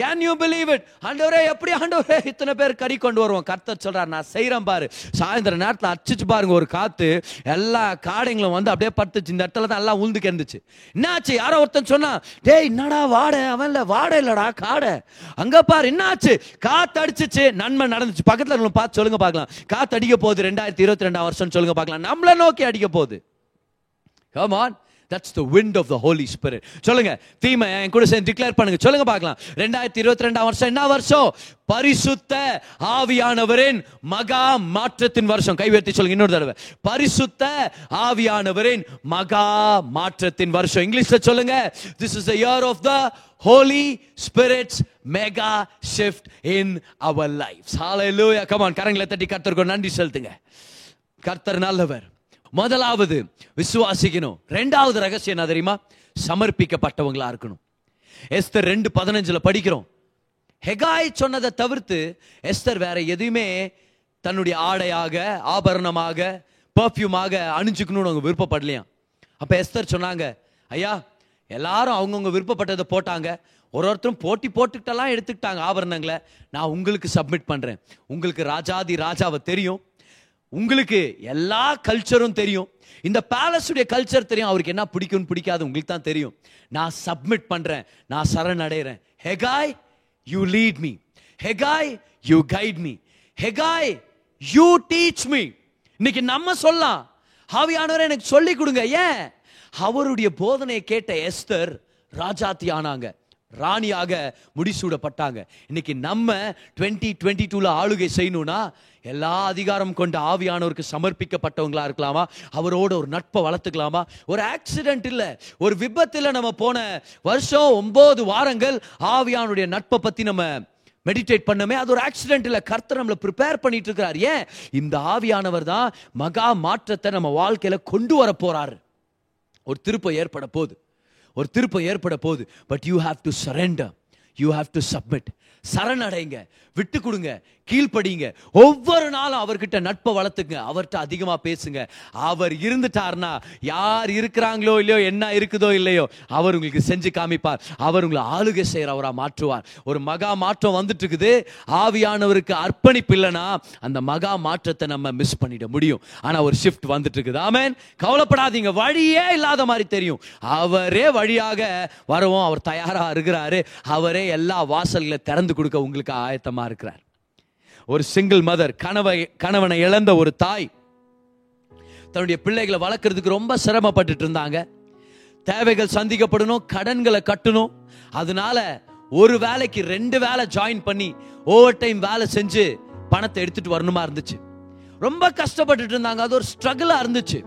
Can you believe it? ஆண்டவரே எப்படி ஆண்டவரே இத்தனை பேர் கறி கொண்டு வருவோம். கர்த்தர் சொல்றார், நான் செய்கிறேன் பாரு. சாயந்தர நேரத்தில் அடிச்சு பாருங்க, ஒரு காத்து எல்லா காடைங்களும் வந்து அப்படியே படுத்துச்சு. இந்த இடத்துல தான் எல்லாம் உழுந்து கிடந்துச்சு. என்னாச்சு? யாரோ ஒருத்தன் சொன்னா, டேய் என்னடா வாடை, அவன் இல்லை வாடை இல்லடா காடை, அங்கே பாரு என்னாச்சு, காத்து அடிச்சிச்சு, நன்மை நடந்துச்சு. பக்கத்தில் நம்ம பார்த்து சொல்லுங்க பார்க்கலாம், காத்து அடிக்க போகுது ரெண்டாயிரத்தி இருபத்தி ரெண்டாம் வருஷம் சொல்லுங்க பார்க்கலாம், நம்மளை நோக்கி அடிக்க போகுது. Come on. That's the wind of the Holy Spirit. சொல்லுங்க, தீமை என் கூட சேர்ந்து டிக்ளேர் பண்ணுங்க. சொல்லுங்க பார்க்கலாம், ரெண்டாயிரத்தி இருபத்தி ரெண்டாம் வருஷம் என்ன வருஷம்? பரிசுத்த ஆவியானவரின் மகா மாற்றத்தின் வருஷம். கைவேற்றி சொல்லுங்க இன்னொரு தடவை, பரிசுத்த ஆவியானவரின் மகா மாற்றத்தின் வருஷம். இங்கிலீஷ்ல சொல்லுங்க, this is the year of the Holy Spirit's mega shift in our lives. Hallelujah. Come on, கரங்களை தட்டி கர்த்தருக்கு நன்றி செலுத்துங்க. கர்த்தர் நல்லவர். முதலாவது விசுவாசிக்கணும். ரெண்டாவது ரகசியம் என்ன தெரியுமா? சமர்ப்பிக்கப்பட்டவங்களா இருக்கணும். எஸ்தர் ரெண்டு பதினஞ்சுல படிக்கிறோம், ஹெகாய் சொன்னதை தவிர்த்து எஸ்தர் வேற எதுவுமே தன்னுடைய ஆடையாக, ஆபரணமாக, பர்ஃப்யூமாக அணிஞ்சுக்கணும்னு அவங்க விருப்பப்படலையா. அப்ப எஸ்தர் சொன்னாங்க, ஐயா எல்லாரும் அவங்கவுங்க விருப்பப்பட்டதை போட்டாங்க, ஒரு ஒருத்தரும் போட்டி போட்டுக்கிட்டெல்லாம் எடுத்துக்கிட்டாங்க ஆபரணங்களை, நான் உங்களுக்கு சப்மிட் பண்றேன். உங்களுக்கு ராஜாதி ராஜாவை தெரியும், உங்களுக்கு எல்லா கல்ச்சரும் தெரியும், இந்த பேலஸுடைய கல்ச்சர் தெரியும், அவருக்கு என்ன பிடிக்கும் பிடிக்காது உங்களுக்கு தான் தெரியும். நான் சப்மிட் பண்றேன், நான் சரண் அடைகிறேன். Hegai you lead me, Hegai you guide me, Hegai you teach me. இன்னைக்கு நம்ம சொல்லலாம், ஆவியானவரே எனக்கு சொல்லி கொடுங்க. ஏன்? அவருடைய போதனையை கேட்ட எஸ்தர் ராஜாத்தி ஆனாங்க, ராணியாக முடிசூடப்பட்டாங்க. இன்னைக்கு நம்ம டுவெண்ட்டி டுவெண்ட்டி டூல ஆளுகை செய்யணும்னா எல்லா அதிகாரம் கொண்ட ஆவியானவருக்கு சமர்ப்பிக்கப்பட்டவங்களா இருக்கலாமா? அவரோட ஒரு நட்பை வளர்த்துக்கலாமா? ஒரு ஆக்சிடென்ட் இல்ல, ஒரு விபத்துல நம்ம போன வருஷம் ஒன்பது வாரங்கள் ஆவியானுடைய நட்பை பத்தி நம்ம மெடிடேட் பண்ணமே, அது ஒரு ஆக்சிடென்ட் இல்ல. கர்த்தர் நம்மளை ப்ரிப்பேர் பண்ணிட்டு இருக்கிறார். ஏன்? இந்த ஆவியானவர் தான் மகா மாற்றத்தை நம்ம வாழ்க்கையில கொண்டு வர போறாரு. ஒரு திருப்பம் ஏற்பட போகுது, ஒரு திருப்பம் ஏற்பட போகுது. But you have to surrender, you have to submit. சரணடைங்க, விட்டு கொடுங்க, கீழ்படிங்க. ஒவ்வொரு நாளும் அவர்கிட்ட நட்பை வளர்த்துங்க, அவர்கிட்ட அதிகமாக பேசுங்க. அவர் இருந்துட்டார்னா யார் இருக்கிறாங்களோ இல்லையோ, என்ன இருக்குதோ இல்லையோ, அவர் உங்களுக்கு செஞ்சு காமிப்பார். அவர் உங்களை ஆளுகை செய்கிறவராக மாற்றுவார். ஒரு மகா மாற்றம் வந்துட்டு இருக்குது. ஆவியானவருக்கு அர்ப்பணிப்பு இல்லைன்னா அந்த மகா மாற்றத்தை நம்ம மிஸ் பண்ணிட முடியும். ஆனால் ஒரு ஷிஃப்ட் வந்துட்டு இருக்குது. ஆமென். கவலைப்படாதீங்க, வழியே இல்லாத மாதிரி தெரியும், அவரே வழியாக வரவும் அவர் தயாராக இருக்கிறாரு. அவரே எல்லா வாசல்களை திறந்து கொடுக்க உங்களுக்கு ஆயத்தமா இருக்கிறார். ஒரு சிங்கிள் மதர், கணவனை கணவனை இழந்த ஒரு தாய், தன்னுடைய பிள்ளைகளை வளர்க்கறதுக்கு ரொம்ப சிரமப்பட்டு இருந்தாங்க. தேவைகள் சந்திக்கப்படணும், கடன்களை கட்டணும், அதனால ஒரு வேலைக்கு ரெண்டு வேலை ஜாயின் பண்ணி ஓவர் டைம் வேலை செஞ்சு பணத்தை எடுத்துட்டு வரணுமா இருந்துச்சு. ரொம்ப கஷ்டப்பட்டு இருந்தாங்க, அது ஒரு ஸ்ட்ரகிளா இருந்துச்சு.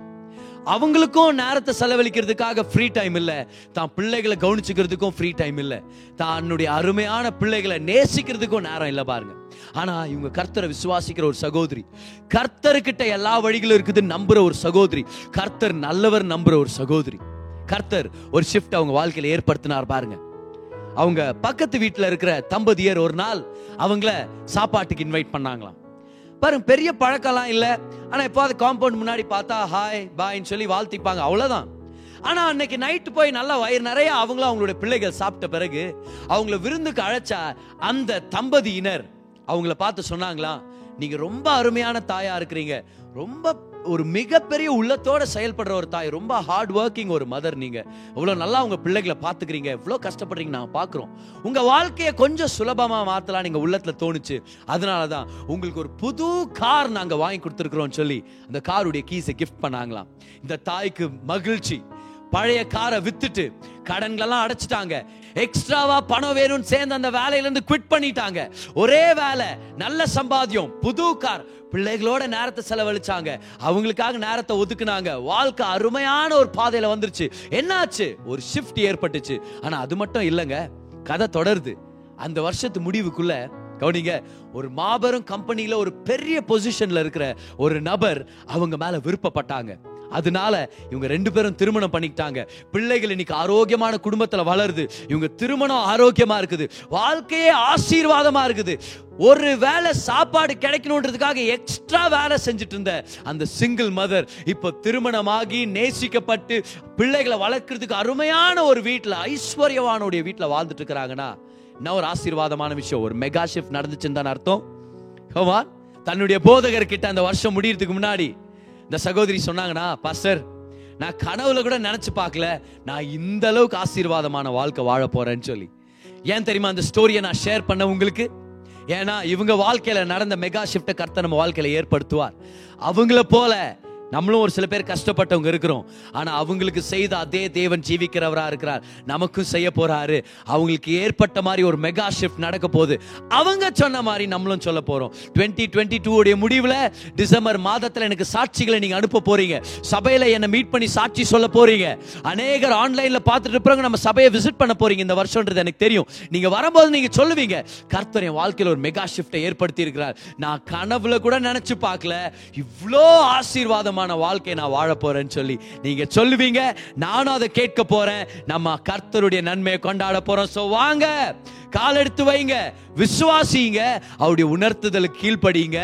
அவங்களுக்கும் நேரத்தை செலவழிக்கிறதுக்காக ஃப்ரீ டைம் இல்லை, தான் பிள்ளைகளை கவனிச்சுக்கிறதுக்கும் ஃப்ரீ டைம் இல்லை, தன்னுடைய அருமையான பிள்ளைகளை நேசிக்கிறதுக்கும் நேரம் இல்லை பாருங்க. ஆனா இவங்க கர்த்தரை விசுவாசிக்கிற ஒரு சகோதரி, கர்த்தர்கிட்ட எல்லா வழிகளும் இருக்குது நம்புற ஒரு சகோதரி, கர்த்தர் நல்லவர் நம்புற ஒரு சகோதரி, கர்த்தர் ஒரு ஷிஃப்ட் அவங்க வாழ்க்கையில ஏற்படுத்தினார் பாருங்க. அவங்க பக்கத்து வீட்டில் இருக்கிற தம்பதியர் ஒரு நாள் அவங்கள சாப்பாட்டுக்கு இன்வைட் பண்ணாங்களாம் பாருங்க. பெரிய பழக்கம்லாம் இல்லை, ஆனால் எப்போது காம்பவுண்ட் முன்னாடி பார்த்தா ஹாய் பாய்ன்னு சொல்லி வாழ்த்திப்பாங்க, அவ்வளோதான். ஆனால் அன்னைக்கு நைட்டு போய் நல்லா வயிறு நிறைய அவங்களும் அவங்களுடைய பிள்ளைகள் சாப்பிட்ட பிறகு அவங்கள விருந்துக்கு அழைச்சா அந்த தம்பதியினர் அவங்கள பார்த்து சொன்னாங்களாம், நீங்கள் ரொம்ப அருமையான தாயாக இருக்கிறீங்க, ரொம்ப ஒரு மிகப்பெரிய உள்ளத்தோட செயல்படுற ஒரு தாய், ரொம்ப ஹார்ட் ஒர்க்கிங் ஒரு மதர், நீங்கள் இவ்வளோ நல்லா உங்கள் பிள்ளைகளை பார்த்துக்கிறீங்க, இவ்வளோ கஷ்டப்படுறீங்க நாங்கள் பார்க்குறோம், உங்கள் வாழ்க்கையை கொஞ்சம் சுலபமாக மாற்றலாம் நீங்கள் உள்ளத்தில் தோணுச்சு, அதனால தான் உங்களுக்கு ஒரு புது கார் நாங்கள் வாங்கி கொடுத்துருக்குறோம்னு சொல்லி அந்த காருடைய கீஸை கிஃப்ட் பண்ணாங்களாம். இந்த தாய்க்கு மகிழ்ச்சி. பழைய காரை வித்துட்டு கடன்களெல்லாம் அடைச்சிட்டாங்க, எக்ஸ்ட்ராவா பணம் வேணும்னு சேர்ந்து அந்த வேலையிலேருந்து குவிட் பண்ணிட்டாங்க. ஒரே வேலை, நல்ல சம்பாத்தியம், புது கார், பிள்ளைகளோட நேரத்தை செலவழிச்சாங்க, அவங்களுக்காக நேரத்தை ஒதுக்குனாங்க. வாழ்க்கை அருமையான ஒரு பாதையில் வந்துருச்சு. என்னாச்சு? ஒரு ஷிஃப்ட் ஏற்பட்டுச்சு. ஆனால் அது மட்டும் இல்லைங்க, கதை தொடருது. அந்த வருஷத்து முடிவுக்குள்ள கவனிங்க, ஒரு மாபெரும் கம்பெனியில ஒரு பெரிய பொசிஷன்ல இருக்கிற ஒரு நபர் அவங்க மேல விருப்பப்பட்டாங்க. அதனால இவங்க ரெண்டு பேரும் திருமணம் பண்ணிக்கிட்டாங்க. பிள்ளைகள் இன்னைக்கு ஆரோக்கியமான குடும்பத்தில் வளருது, இவங்க திருமணம் ஆரோக்கியமா இருக்குது, வாழ்க்கையே ஆசீர்வாதமா இருக்குது. ஒரு வேளை சாப்பாடு கிடைக்கணும்ன்றதுக்காக எக்ஸ்ட்ரா வேலை செஞ்சுட்டு இருந்த அந்த சிங்கிள் மதர் இப்ப திருமணமாகி நேசிக்கப்பட்டு பிள்ளைகளை வளர்க்கறதுக்கு அருமையான ஒரு வீட்டில், ஐஸ்வர்யவானுடைய வீட்டில் வாழ்ந்துட்டு இருக்கிறாங்கன்னா என்ன ஒரு ஆசீர்வாதமான விஷயம். ஒரு மெகா ஷிஃப்ட் நடந்துச்சுன்னு தான் அர்த்தம். ஹோமா தன்னுடைய போதகர்கிட்ட அந்த வருஷம் முடியறதுக்கு முன்னாடி இந்த சகோதரி சொன்னாங்கன்னா, பாஸ்டர் நான் கனவுல கூட நினைச்சு பார்க்கல நான் இந்த அளவுக்கு ஆசீர்வாதமான வாழ்க்கை வாழ போறேன்னு சொல்லி. ஏன் தெரியுமா அந்த ஸ்டோரியை நான் ஷேர் பண்ண உங்களுக்கு? ஏன்னா இவங்க வாழ்க்கையில நடந்த மெகா ஷிஃப்டை கர்த்தர் நம்ம வாழ்க்கையில ஏற்படுத்துவார். அவங்கள போல நம்மளும் ஒரு சில பேர் கஷ்டப்பட்டவங்க இருக்கிறோம். ஆனால் அவங்களுக்கு செய்த அதே தேவன் ஜீவிக்கிறவராக இருக்கிறார், நமக்கும் செய்ய போறாரு. அவங்களுக்கு ஏற்பட்ட மாதிரி ஒரு மெகா ஷிஃப்ட் நடக்க போகுது. அவங்க சொன்ன மாதிரி நம்மளும் சொல்ல போகிறோம். டுவெண்ட்டி டுவெண்ட்டி டூ உடைய முடிவில் டிசம்பர் மாதத்தில் எனக்கு சாட்சிகளை நீங்கள் அனுப்ப போறீங்க. சபையில் என்னை மீட் பண்ணி சாட்சி சொல்ல போறீங்க. அநேகர் ஆன்லைனில் பார்த்துட்டு இருப்பாங்க. நம்ம சபையை விசிட் பண்ண போறீங்க இந்த வருஷம்ன்றது எனக்கு தெரியும். நீங்கள் வரும்போது நீங்கள் சொல்லுவீங்க, கர்த்தர் என் வாழ்க்கையில் ஒரு மெகா ஷிஃப்டை ஏற்படுத்தி இருக்கிறார். நான் கனவுல கூட நினைச்சு பார்க்கல இவ்வளோ ஆசீர்வாதம் வாழ்க்கை நான் வாழ போறேன்னு சொல்லி நீங்க சொல்லுவீங்க. நானும் அதை கேட்க போறேன். நம்ம கர்த்தருடைய நன்மையை கொண்டாட போறோம். சோ வாங்க, கால் எடுத்து வைங்க, விசுவாசிங்க, அவருடைய உணர்த்துதலுக்கு கீழ்ப்படிங்க.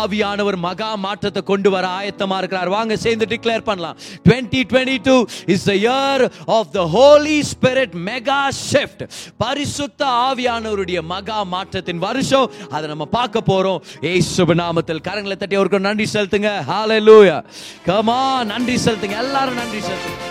ஆவியானவர் மகா மாற்றத்தை கொண்டு வர ஆயத்தமா இருக்கிறார். வாங்க சேர்ந்து டிக்ளேர் பண்ணலாம். twenty twenty-two is the year of the Holy Spirit mega shift. பரிசுத்த ஆவியானவருடைய மகா மாற்றத்தின் வருஷம், அதை நம்ம பார்க்க போறோம். இயேசுவின் நாமத்தில் கரங்களை தட்டி அவருக்கு நன்றி செலுத்துங்க. ஹalleluya. Come on, நன்றி செலுத்துங்க, எல்லாரும் நன்றி செலுத்துங்க.